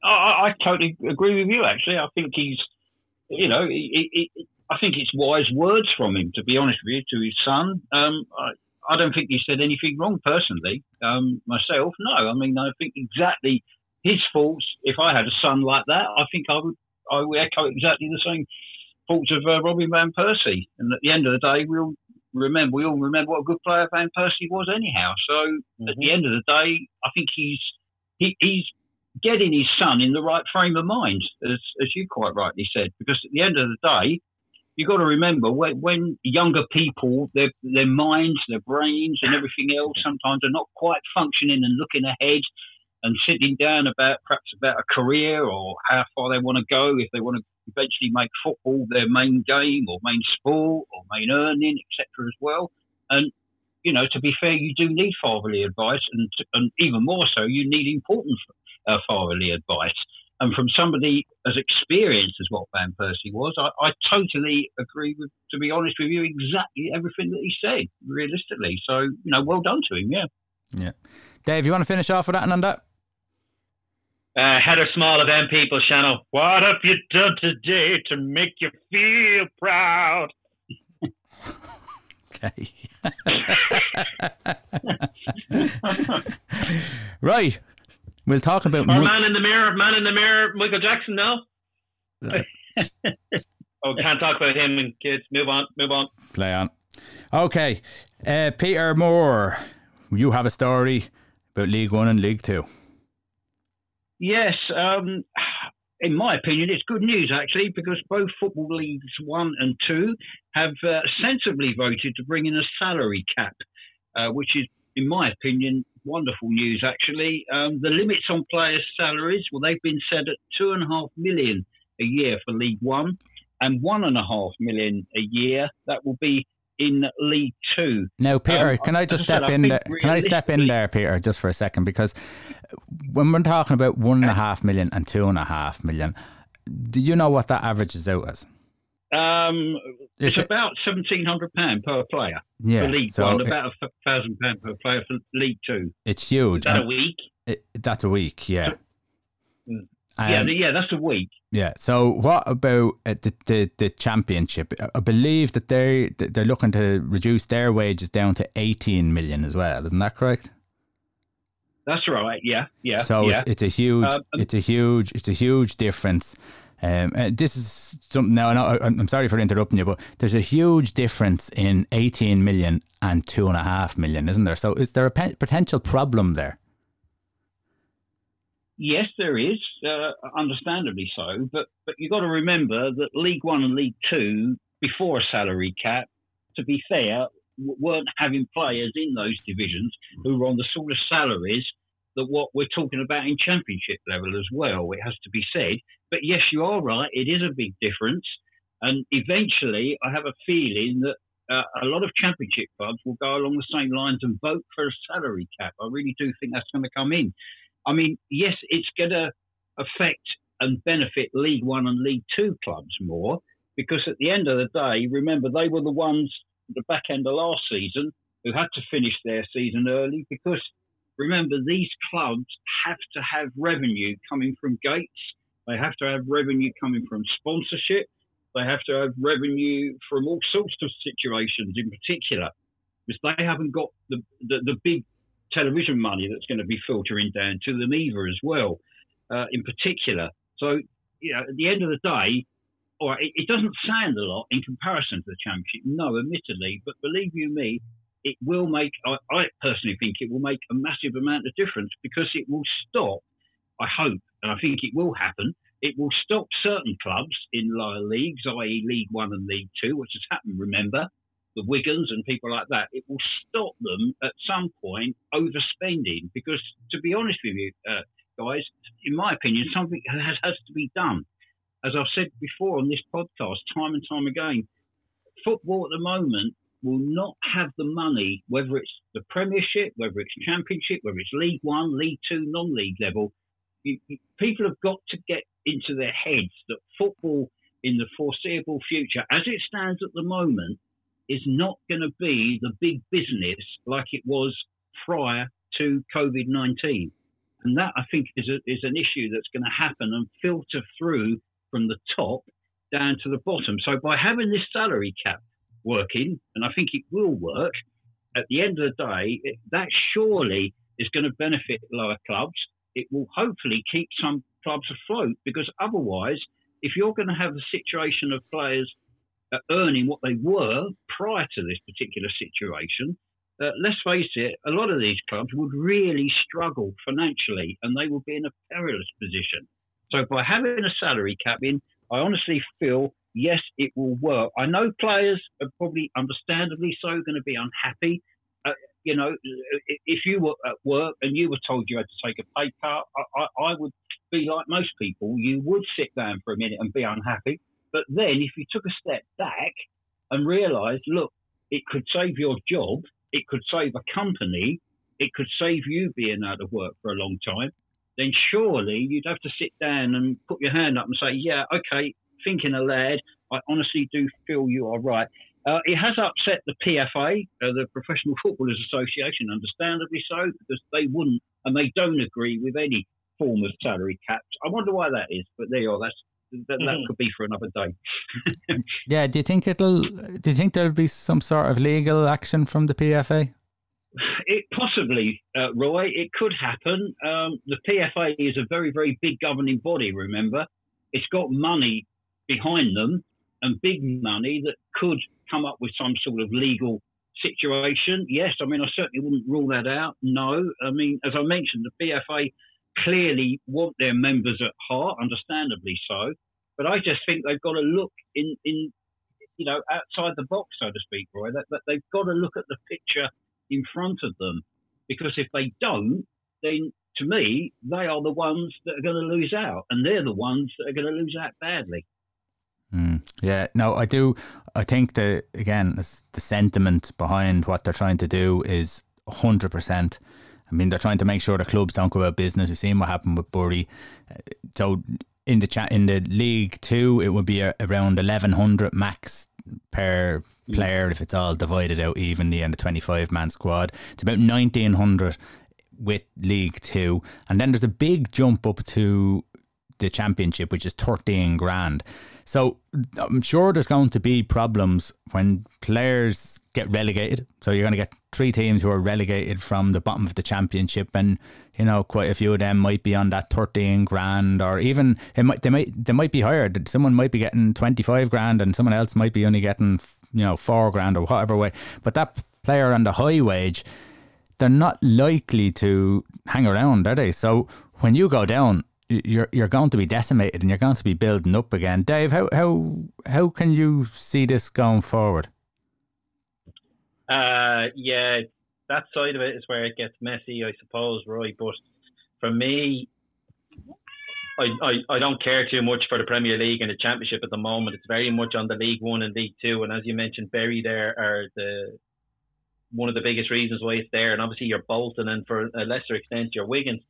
I totally agree with you, actually. I think he's, you know, I think it's wise words from him, to be honest with you, to his son. I don't think he said anything wrong personally, myself. No, I mean, I think exactly his faults. If I had a son like that, I think I would echo exactly the same faults of Robin Van Persie. And at the end of the day, we all remember what a good player Van Persie was anyhow. So at the end of the day, I think he's getting his son in the right frame of mind, as you quite rightly said, because at the end of the day, you've got to remember when younger people, their minds, their brains and everything else sometimes are not quite functioning and looking ahead and sitting down about a career or how far they want to go, if they want to eventually make football their main game or main sport or main earning, etc. as well. And, you know, to be fair, you do need fatherly advice and even more so, you need important fatherly advice. And from somebody as experienced as what Van Persie was, I totally agree with, to be honest with you, exactly everything that he said, realistically. So, you know, well done to him, yeah. Yeah. Dave, you want to finish off with that and that? Heather Small of M People Channel. What have you done today to make you feel proud? Okay. Right. We'll talk about... Or Man in the Mirror, Michael Jackson, no? Oh, can't talk about him and kids. Move on. Play on. Okay. Peter Moore, you have a story about League One and League Two. Yes. In my opinion, it's good news, actually, because both football leagues one and two have sensibly voted to bring in a salary cap, which is, in my opinion, wonderful news, actually. The limits on players' salaries, well, they've been set at $2.5 million a year for League One and $1.5 million a year. That will be in League Two. Now, Peter, can I just step in there? Can I step in there, Peter, just for a second? Because when we're talking about $1.5 million and $2.5 million, do you know what that averages out as? It's about £1,700 per player for League One, about £1,000 per player for League Two. It's huge. Is that a week? That's a week, yeah. That's a week. Yeah. So, what about the championship? I believe that they're looking to reduce their wages down to $18 million as well. Isn't that correct? That's right. Yeah. Yeah. So it's a huge difference. This is something. Now, I'm sorry for interrupting you, but there's a huge difference in $18 million and $2.5 million, isn't there? So, is there a potential problem there? Yes, there is, understandably so. But you've got to remember that League One and League Two, before a salary cap, to be fair, weren't having players in those divisions who were on the sort of salaries that what we're talking about in championship level as well, it has to be said. But yes, you are right, it is a big difference. And eventually, I have a feeling that a lot of championship clubs will go along the same lines and vote for a salary cap. I really do think that's going to come in. I mean, yes, it's going to affect and benefit League One and League Two clubs more because at the end of the day, remember, they were the ones at the back end of last season who had to finish their season early because, remember, these clubs have to have revenue coming from gates. They have to have revenue coming from sponsorship. They have to have revenue from all sorts of situations in particular because they haven't got the big television money that's going to be filtering down to them either as well, in particular. So, you know, at the end of the day, or it doesn't sound a lot in comparison to the championship, no, admittedly, but believe you me, it will make, I personally think it will make a massive amount of difference because it will stop, I hope, and I think it will happen, it will stop certain clubs in lower leagues, i.e. League One and League Two, which has happened, remember, the Wiggins and people like that, it will stop them at some point overspending because, to be honest with you, guys, in my opinion, something has to be done. As I've said before on this podcast, time and time again, football at the moment will not have the money, whether it's the Premiership, whether it's Championship, whether it's League One, League Two, non-league level. People have got to get into their heads that football in the foreseeable future, as it stands at the moment, is not going to be the big business like it was prior to COVID-19. And that, I think, is an issue that's going to happen and filter through from the top down to the bottom. So by having this salary cap working, and I think it will work, at the end of the day, that surely is going to benefit lower clubs. It will hopefully keep some clubs afloat because otherwise, if you're going to have a situation of players earning what they were prior to this particular situation, let's face it, a lot of these clubs would really struggle financially and they would be in a perilous position. So by having a salary cap in, I honestly feel, yes, it will work. I know players are probably understandably so going to be unhappy. You know, if you were at work and you were told you had to take a pay cut, I would be like most people. You would sit down for a minute and be unhappy. But then if you took a step back and realised, look, it could save your job, it could save a company, it could save you being out of work for a long time. then surely you'd have to sit down and put your hand up and say, yeah, okay, thinking aloud, I honestly do feel you are right. It has upset the PFA, the Professional Footballers Association, understandably so, because they wouldn't and they don't agree with any form of salary caps. I wonder why that is, but there you are. That could be for another day. Yeah, do you think there'll be some sort of legal action from the PFA? It possibly, Roy. It could happen. The PFA is a very, very big governing body, remember. It's got money behind them and big money that could come up with some sort of legal situation. Yes, I mean, I certainly wouldn't rule that out. No, I mean, as I mentioned, the PFA clearly want their members at heart, understandably so. But I just think they've got to look in you know, outside the box, so to speak, Roy. That they've got to look at the picture in front of them, because if they don't, then to me they are the ones that are going to lose out, and they're the ones that are going to lose out badly. Yeah, no, I do. I think that, again, the sentiment behind what they're trying to do is 100%. I mean, they're trying to make sure the clubs don't go out of business. We've seen what happened with Bury. So in the League 2, it would be around 1,100 max per player if it's all divided out evenly and the 25-man squad. It's about 1,900 with League 2. And then there's a big jump up to the Championship, which is 13 grand. So I'm sure there's going to be problems when players get relegated. So you're going to get three teams who are relegated from the bottom of the Championship, and you know, quite a few of them might be on that 13 grand, or even they might be higher. Someone might be getting 25 grand and someone else might be only getting, you know, 4 grand or whatever way. But that player on the high wage, they're not likely to hang around, are they? So when you go down, you're going to be decimated and you're going to be building up again. Dave, how can you see this going forward? Yeah, that side of it is where it gets messy, I suppose, Roy. But for me, I don't care too much for the Premier League and the Championship at the moment. It's very much on the League One and League Two. And as you mentioned, Bury there are one of the biggest reasons why it's there. And obviously you're Bolton and for a lesser extent you're Wigan.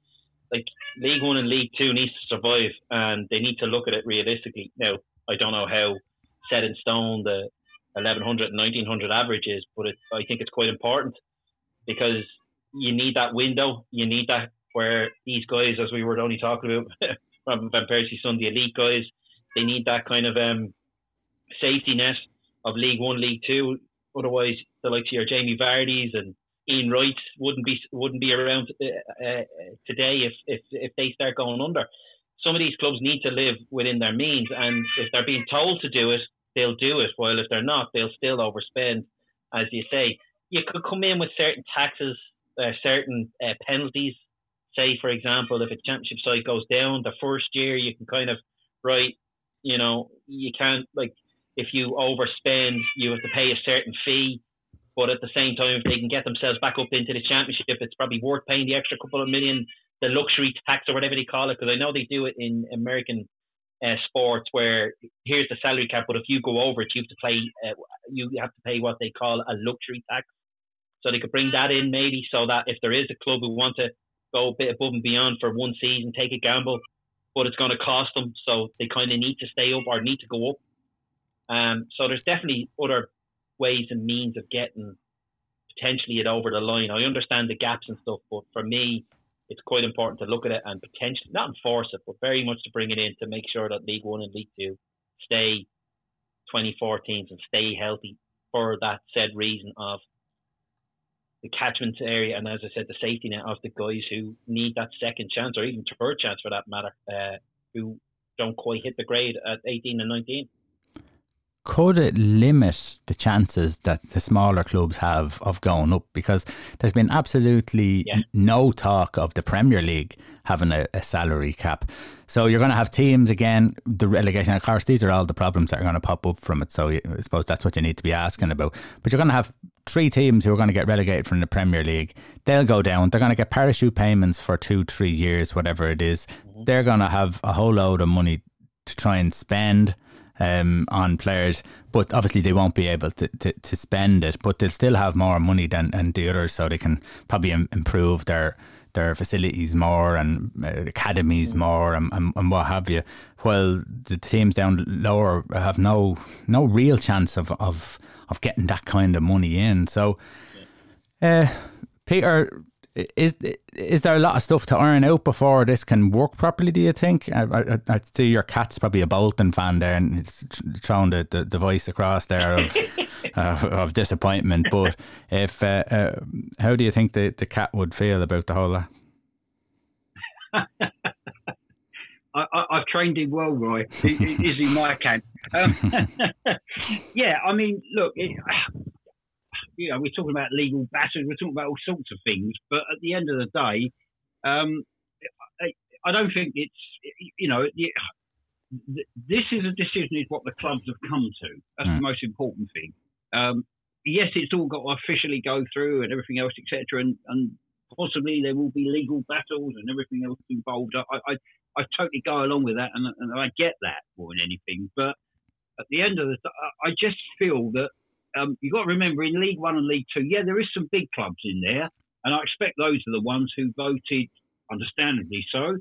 Like, League One and League Two needs to survive, and they need to look at it realistically. Now, I don't know how set in stone the 1,100 and 1,900 average is, but I think it's quite important, because you need that window. You need that where these guys, as we were only talking about, Robin Van Persie, some of the elite guys, they need that kind of safety net of League One, League Two. Otherwise, the likes of your Jamie Vardy's and Ian Wright wouldn't be around today if they start going under. Some of these clubs need to live within their means, and if they're being told to do it, they'll do it. While if they're not, they'll still overspend, as you say. You could come in with certain taxes, certain penalties. Say, for example, if a Championship side goes down the first year, you can kind of, right, you know, you can't, like, if you overspend, you have to pay a certain fee. But at the same time, if they can get themselves back up into the Championship, it's probably worth paying the extra couple of million, the luxury tax or whatever they call it, because I know they do it in American sports, where here's the salary cap, but if you go over it, you have to pay what they call a luxury tax. So they could bring that in maybe, so that if there is a club who want to go a bit above and beyond for one season, take a gamble, but it's going to cost them, so they kind of need to stay up or need to go up. So there's definitely other ways and means of getting potentially it over the line. I understand the gaps and stuff, but for me, it's quite important to look at it and potentially not enforce it, but very much to bring it in to make sure that League One and League Two stay 24 teams and stay healthy for that said reason of the catchment area and, as I said, the safety net of the guys who need that second chance, or even third chance for that matter, who don't quite hit the grade at 18 and 19. Could it limit the chances that the smaller clubs have of going up? Because there's been absolutely no talk of the Premier League having a salary cap. So you're going to have teams, again, the relegation. Of course, these are all the problems that are going to pop up from it. So I suppose that's what you need to be asking about. But you're going to have three teams who are going to get relegated from the Premier League. They'll go down. They're going to get parachute payments for 2-3 years, whatever it is. They're going to have a whole load of money to try and spend on players, but obviously they won't be able to spend it, but they'll still have more money than the others, so they can probably improve their their facilities more and academies more and what have you, while the teams down lower have no real chance of getting that kind of money in. So, Peter, is there a lot of stuff to iron out before this can work properly, do you think? I see your cat's probably a Bolton fan there and it's throwing the voice across there of disappointment. But if how do you think the cat would feel about the whole lot? I've trained him well, Roy. Is he my cat? Yeah, I mean, look... we're talking about legal battles, we're talking about all sorts of things, but at the end of the day, I don't think it's, this is a decision is what the clubs have come to. That's the most important thing. Yes, it's all got to officially go through and everything else, etc., and possibly there will be legal battles and everything else involved. I totally go along with that, and I get that more than anything, but at the end of the day, I just feel that you've got to remember, in League One and League Two, there is some big clubs in there, and I expect those are the ones who voted, understandably so,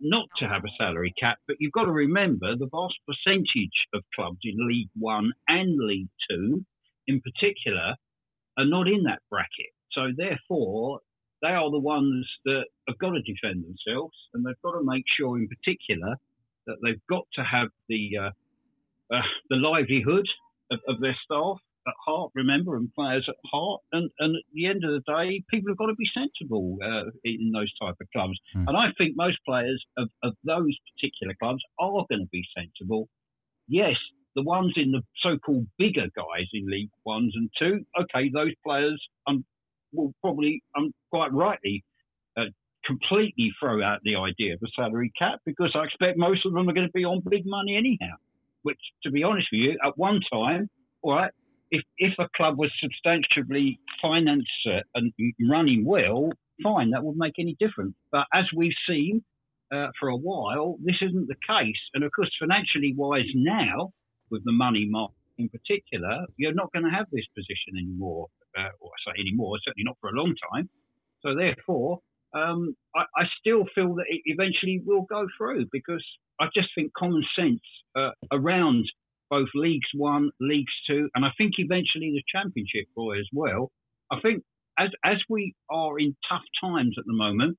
not to have a salary cap. But you've got to remember the vast percentage of clubs in League One and League Two, in particular, are not in that bracket. So therefore, they are the ones that have got to defend themselves, and they've got to make sure, in particular, that they've got to have the livelihood of their staff at heart, remember, and players at heart. And at the end of the day, people have got to be sensible in those type of clubs. And I think most players of those particular clubs are going to be sensible. Yes, the ones in the so-called bigger guys in League Ones and Two, okay, those players will probably, quite rightly, completely throw out the idea of a salary cap, because I expect most of them are going to be on big money anyhow. Which, to be honest with you, at one time, all right, if a club was substantially financed and running well, fine, that wouldn't make any difference. But as we've seen for a while, this isn't the case. And, of course, financially wise now, with the money market in particular, you're not going to have this position anymore, or I say anymore, certainly not for a long time. So, therefore... I still feel that it eventually will go through, because I just think common sense around both Leagues 1, Leagues 2, and I think eventually the Championship boy as well. I think as we are in tough times at the moment,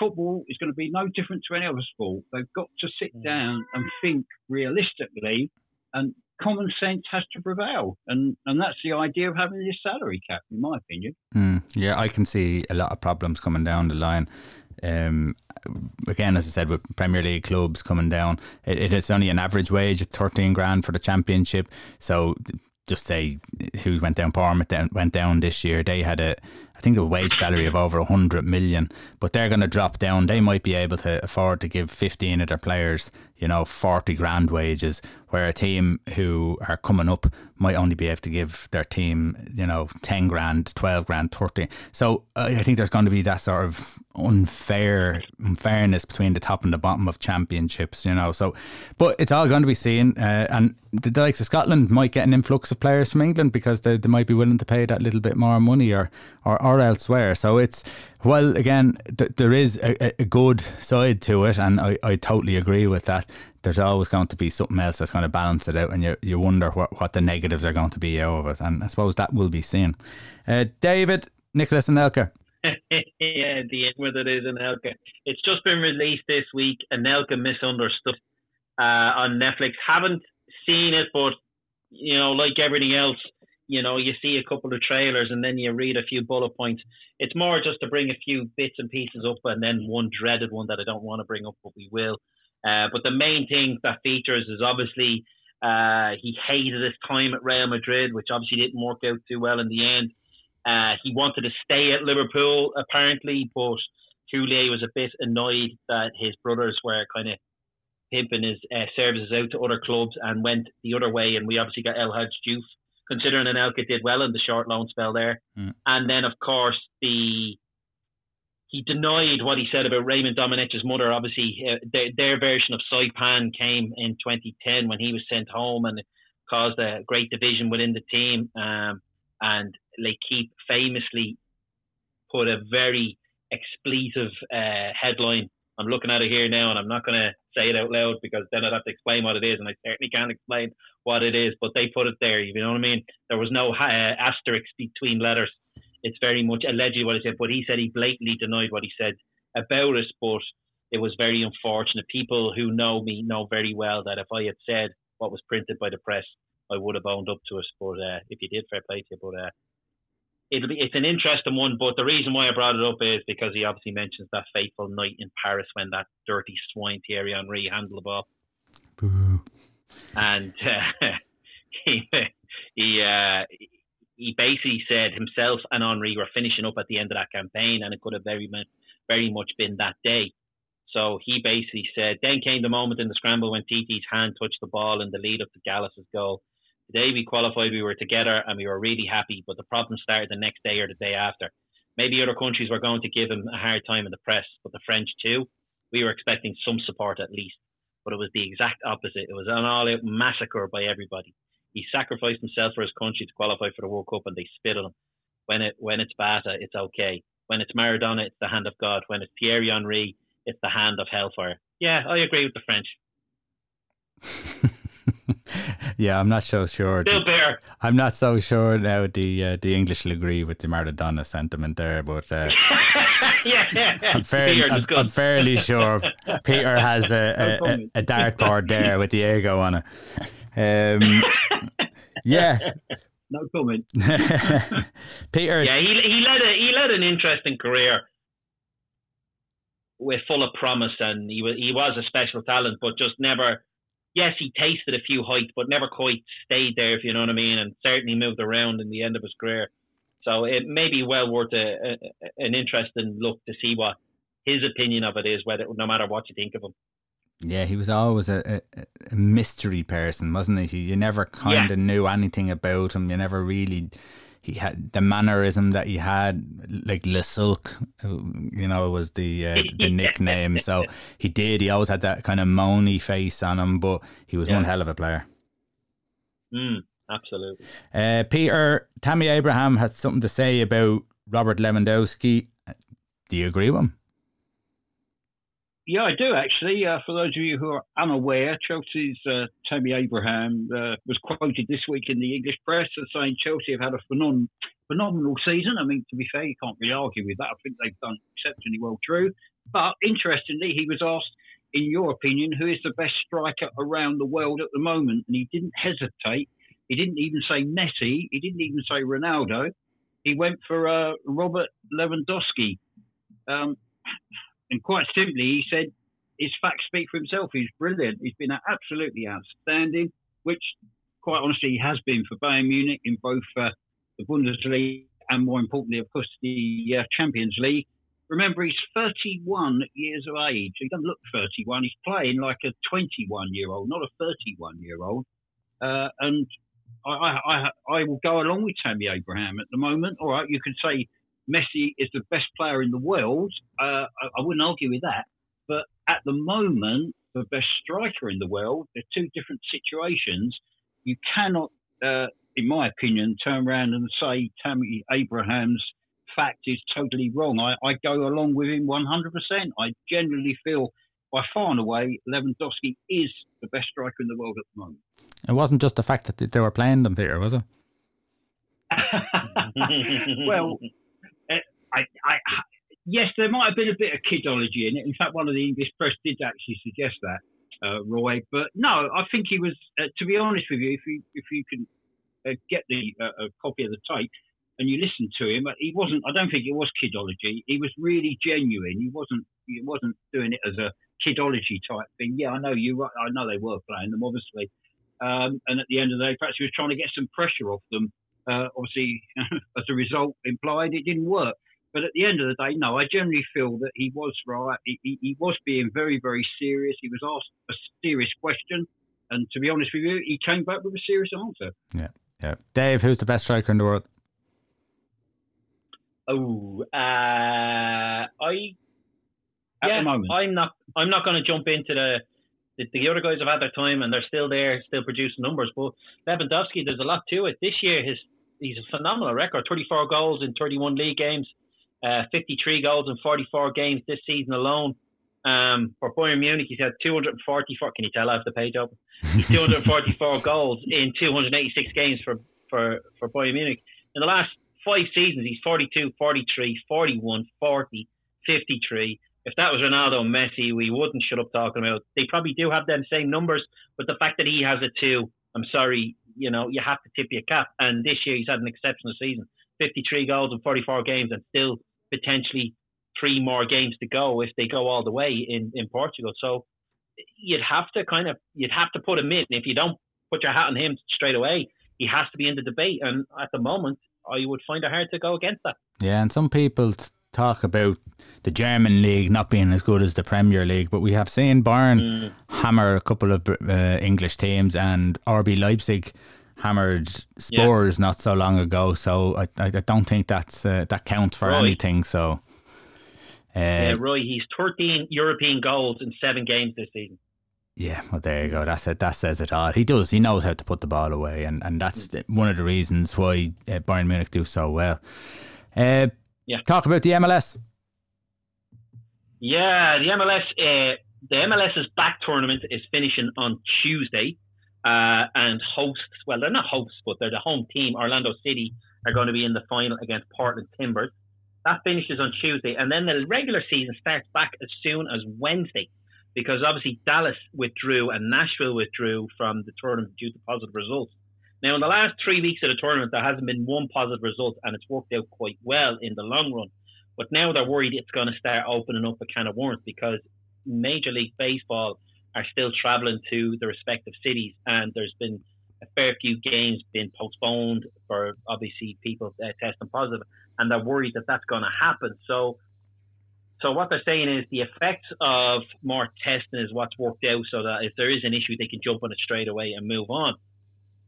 football is going to be no different to any other sport. They've got to sit down and think realistically, and common sense has to prevail, and that's the idea of having this salary cap, in my opinion. Yeah, I can see a lot of problems coming down the line. Again, as I said, with Premier League clubs coming down, it's only an average wage of 13 grand for the Championship. So just say who went down, Bournemouth went down this year, they had I think a wage salary of over 100 million, but they're going to drop down. They might be able to afford to give 15 of their players, 40 grand wages, where a team who are coming up might only be able to give their team, 10 grand, 12 grand, 30. So I think there's going to be that sort of unfairness between the top and the bottom of championships, So, but it's all going to be seen. And the likes of Scotland might get an influx of players from England, because they might be willing to pay that little bit more money or elsewhere. So it's, well, again, there is a good side to it, and I totally agree with that. There's always going to be something else that's going to balance it out, and you wonder what the negatives are going to be out of it, and I suppose that will be seen. David, Nicholas and Elka. Yeah, the whether it is in Elka. It's just been released this week, Anelka Misunderstood on Netflix. Haven't seen it, but, like everything else, you see a couple of trailers and then you read a few bullet points. It's more just to bring a few bits and pieces up, and then one dreaded one that I don't want to bring up, but we will. But the main thing that features is obviously he hated his time at Real Madrid, which obviously didn't work out too well in the end. He wanted to stay at Liverpool, apparently, but Houllier was a bit annoyed that his brothers were kind of pimping his services out to other clubs and went the other way. And we obviously got El Hadj Diouf, considering Anelka did well in the short loan spell there. And then, of course, he denied what he said about Raymond Domenech's mother. Obviously, their version of Saipan came in 2010 when he was sent home, and it caused a great division within the team. And L'Equipe famously put a very expletive headline. I'm looking at it here now, and I'm not going to say it out loud because then I'd have to explain what it is, and I certainly can't explain what it is, but they put it there, you know what I mean? There was no asterisk between letters. It's very much allegedly what he said, but he said he blatantly denied what he said about us, but it was very unfortunate. People who know me know very well that if I had said what was printed by the press, I would have owned up to us, but if you did, fair play to you, but... It's an interesting one, but the reason why I brought it up is because he obviously mentions that fateful night in Paris when that dirty swine Thierry Henry handled the ball. Boo. And he basically said himself and Henry were finishing up at the end of that campaign, and it could have very much been that day. So he basically said, then came the moment in the scramble when Titi's hand touched the ball in the lead up to Gallas' goal. Today we qualified, we were together, and we were really happy, but the problem started the next day or the day after. Maybe other countries were going to give him a hard time in the press, but the French too. We were expecting some support at least, but it was the exact opposite. It was an all-out massacre by everybody. He sacrificed himself for his country to qualify for the World Cup, and they spit on him. When it's Bata, it's okay. When it's Maradona, it's the hand of God. When it's Thierry Henry, it's the hand of hellfire. Yeah, I agree with the French. Yeah, I'm not so sure. Still there. I'm not so sure now the English will agree with the Maradona sentiment there, but yeah. I'm fairly sure Peter has a dartboard there with Diego on it. Yeah. No comment. Peter. Yeah, he led an interesting career. We're full of promise, and he was a special talent, but just never. Yes, he tasted a few heights, but never quite stayed there, if you know what I mean, and certainly moved around in the end of his career. So it may be well worth an interesting look to see what his opinion of it is, whether no matter what you think of him. Yeah, he was always a mystery person, wasn't he? You never kind of knew anything about him. You never really... He had the mannerism that he had, like Le Sulk, you know, was the nickname. So he always had that kind of moany face on him, but he was one hell of a player. Absolutely. Peter, Tammy Abraham has something to say about Robert Lewandowski. Do you agree with him? Yeah, I do, actually. For those of you who are unaware, Chelsea's Tammy Abraham was quoted this week in the English press as saying Chelsea have had a phenomenal season. I mean, to be fair, you can't really argue with that. I think they've done exceptionally well through. But interestingly, he was asked, in your opinion, who is the best striker around the world at the moment? And he didn't hesitate. He didn't even say Messi. He didn't even say Ronaldo. He went for Robert Lewandowski. And quite simply, he said, his facts speak for himself. He's brilliant. He's been absolutely outstanding, which, quite honestly, he has been for Bayern Munich in both the Bundesliga and, more importantly, of course, the Champions League. Remember, he's 31 years of age. He doesn't look 31. He's playing like a 21-year-old, not a 31-year-old. And I will go along with Tammy Abraham at the moment. All right, you could say Messi is the best player in the world. I wouldn't argue with that. But at the moment, the best striker in the world, they're two different situations. You cannot, in my opinion, turn around and say Tammy Abraham's fact is totally wrong. I go along with him 100%. I generally feel by far and away Lewandowski is the best striker in the world at the moment. It wasn't just the fact that they were playing them, Peter, was it? Well... Yes, there might have been a bit of kidology in it. In fact, one of the English press did actually suggest that, Roy. But no, I think he was, to be honest with you, if you can get the copy of the tape and you listen to him, he wasn't, I don't think it was kidology. He was really genuine. He wasn't doing it as a kidology type thing. Yeah, I know you're right. I know they were playing them, obviously. And at the end of the day, perhaps he was trying to get some pressure off them. Obviously, as a result implied, it didn't work. But at the end of the day, no, I generally feel that he was right. He was being very, very serious. He was asked a serious question. And to be honest with you, he came back with a serious answer. Yeah. Dave, who's the best striker in the world? Oh, at the moment. I'm not going to jump into the other guys have had their time and they're still there, still producing numbers. But Lewandowski, there's a lot to it. This year, he's a phenomenal record. 34 goals in 31 league games. 53 goals in 44 games this season alone. For Bayern Munich, he's had 244. Can you tell I have the page open? 244 goals in 286 games for Bayern Munich. In the last 5 seasons, he's 42, 43, 41, 40, 53. If that was Ronaldo and Messi, we wouldn't shut up talking about it. They probably do have them same numbers, but the fact that he has a two, I'm sorry, you know, you have to tip your cap. And this year he's had an exceptional season. 53 goals in 44 games and still potentially 3 more games to go if they go all the way in Portugal. So you'd have to put him in. If you don't put your hat on him straight away, he has to be in the debate. And at the moment, I would find it hard to go against that. Yeah, and some people talk about the German league not being as good as the Premier League, but we have seen Bayern hammer a couple of English teams, and RB Leipzig hammered Spurs not so long ago. So I don't think that's that counts for anything. So Roy, he's 13 European goals in 7 games this season. Yeah, well, there you go. That's it. That says it all. He does. He knows how to put the ball away, and that's one of the reasons why Bayern Munich do so well. Talk about the MLS. Yeah, the MLS's back tournament is finishing on Tuesday, and hosts. Well, they're not hosts, but they're the home team. Orlando City are going to be in the final against Portland Timbers. That finishes on Tuesday, and then the regular season starts back as soon as Wednesday. Because obviously Dallas withdrew and Nashville withdrew from the tournament due to positive results. Now, in the last 3 weeks of the tournament, there hasn't been one positive result, and it's worked out quite well in the long run. But now they're worried it's going to start opening up a can of worms because Major League Baseball are still travelling to the respective cities, and there's been a fair few games being postponed for obviously people testing positive, and they're worried that that's going to happen. So what they're saying is the effects of more testing is what's worked out, so that if there is an issue, they can jump on it straight away and move on.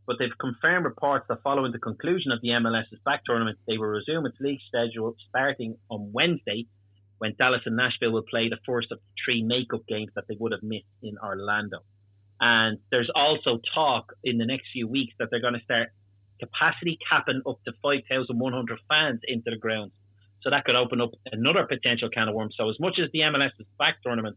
But they've confirmed reports that following the conclusion of the MLS's back tournament, they will resume its league schedule starting on Wednesday, when Dallas and Nashville will play the first of 3 makeup games that they would have missed in Orlando. And there's also talk in the next few weeks that they're going to start capacity capping up to 5,100 fans into the grounds. So that could open up another potential can of worms. So as much as the MLS is back tournament,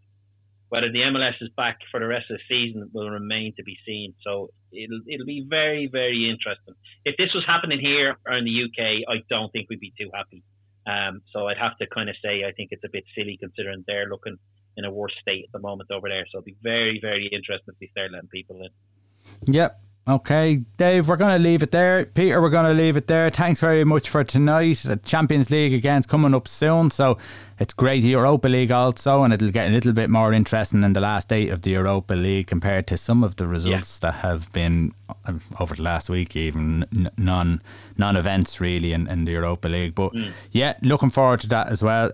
whether the MLS is back for the rest of the season will remain to be seen. So it'll be very, very interesting. If this was happening here or in the UK, I don't think we'd be too happy. So I'd have to kind of say I think it's a bit silly considering they're looking in a worse state at the moment over there. So it'll be very, very interesting if they start letting people in. Yep. Okay, Dave, we're going to leave it there. Peter, we're going to leave it there. Thanks very much for tonight. The Champions League again is coming up soon, so it's great. The Europa League also, and it'll get a little bit more interesting in the last day of the Europa League compared to some of the results that have been over the last week, even non-events really in the Europa League. But looking forward to that as well.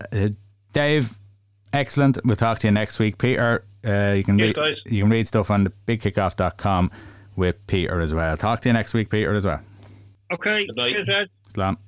Dave, excellent. We'll talk to you next week. Peter, you can read stuff on thebigkickoff.com. with Peter as well. Talk to you next week, Peter, as well. Okay. Bye. Cheers, Ed. Slam.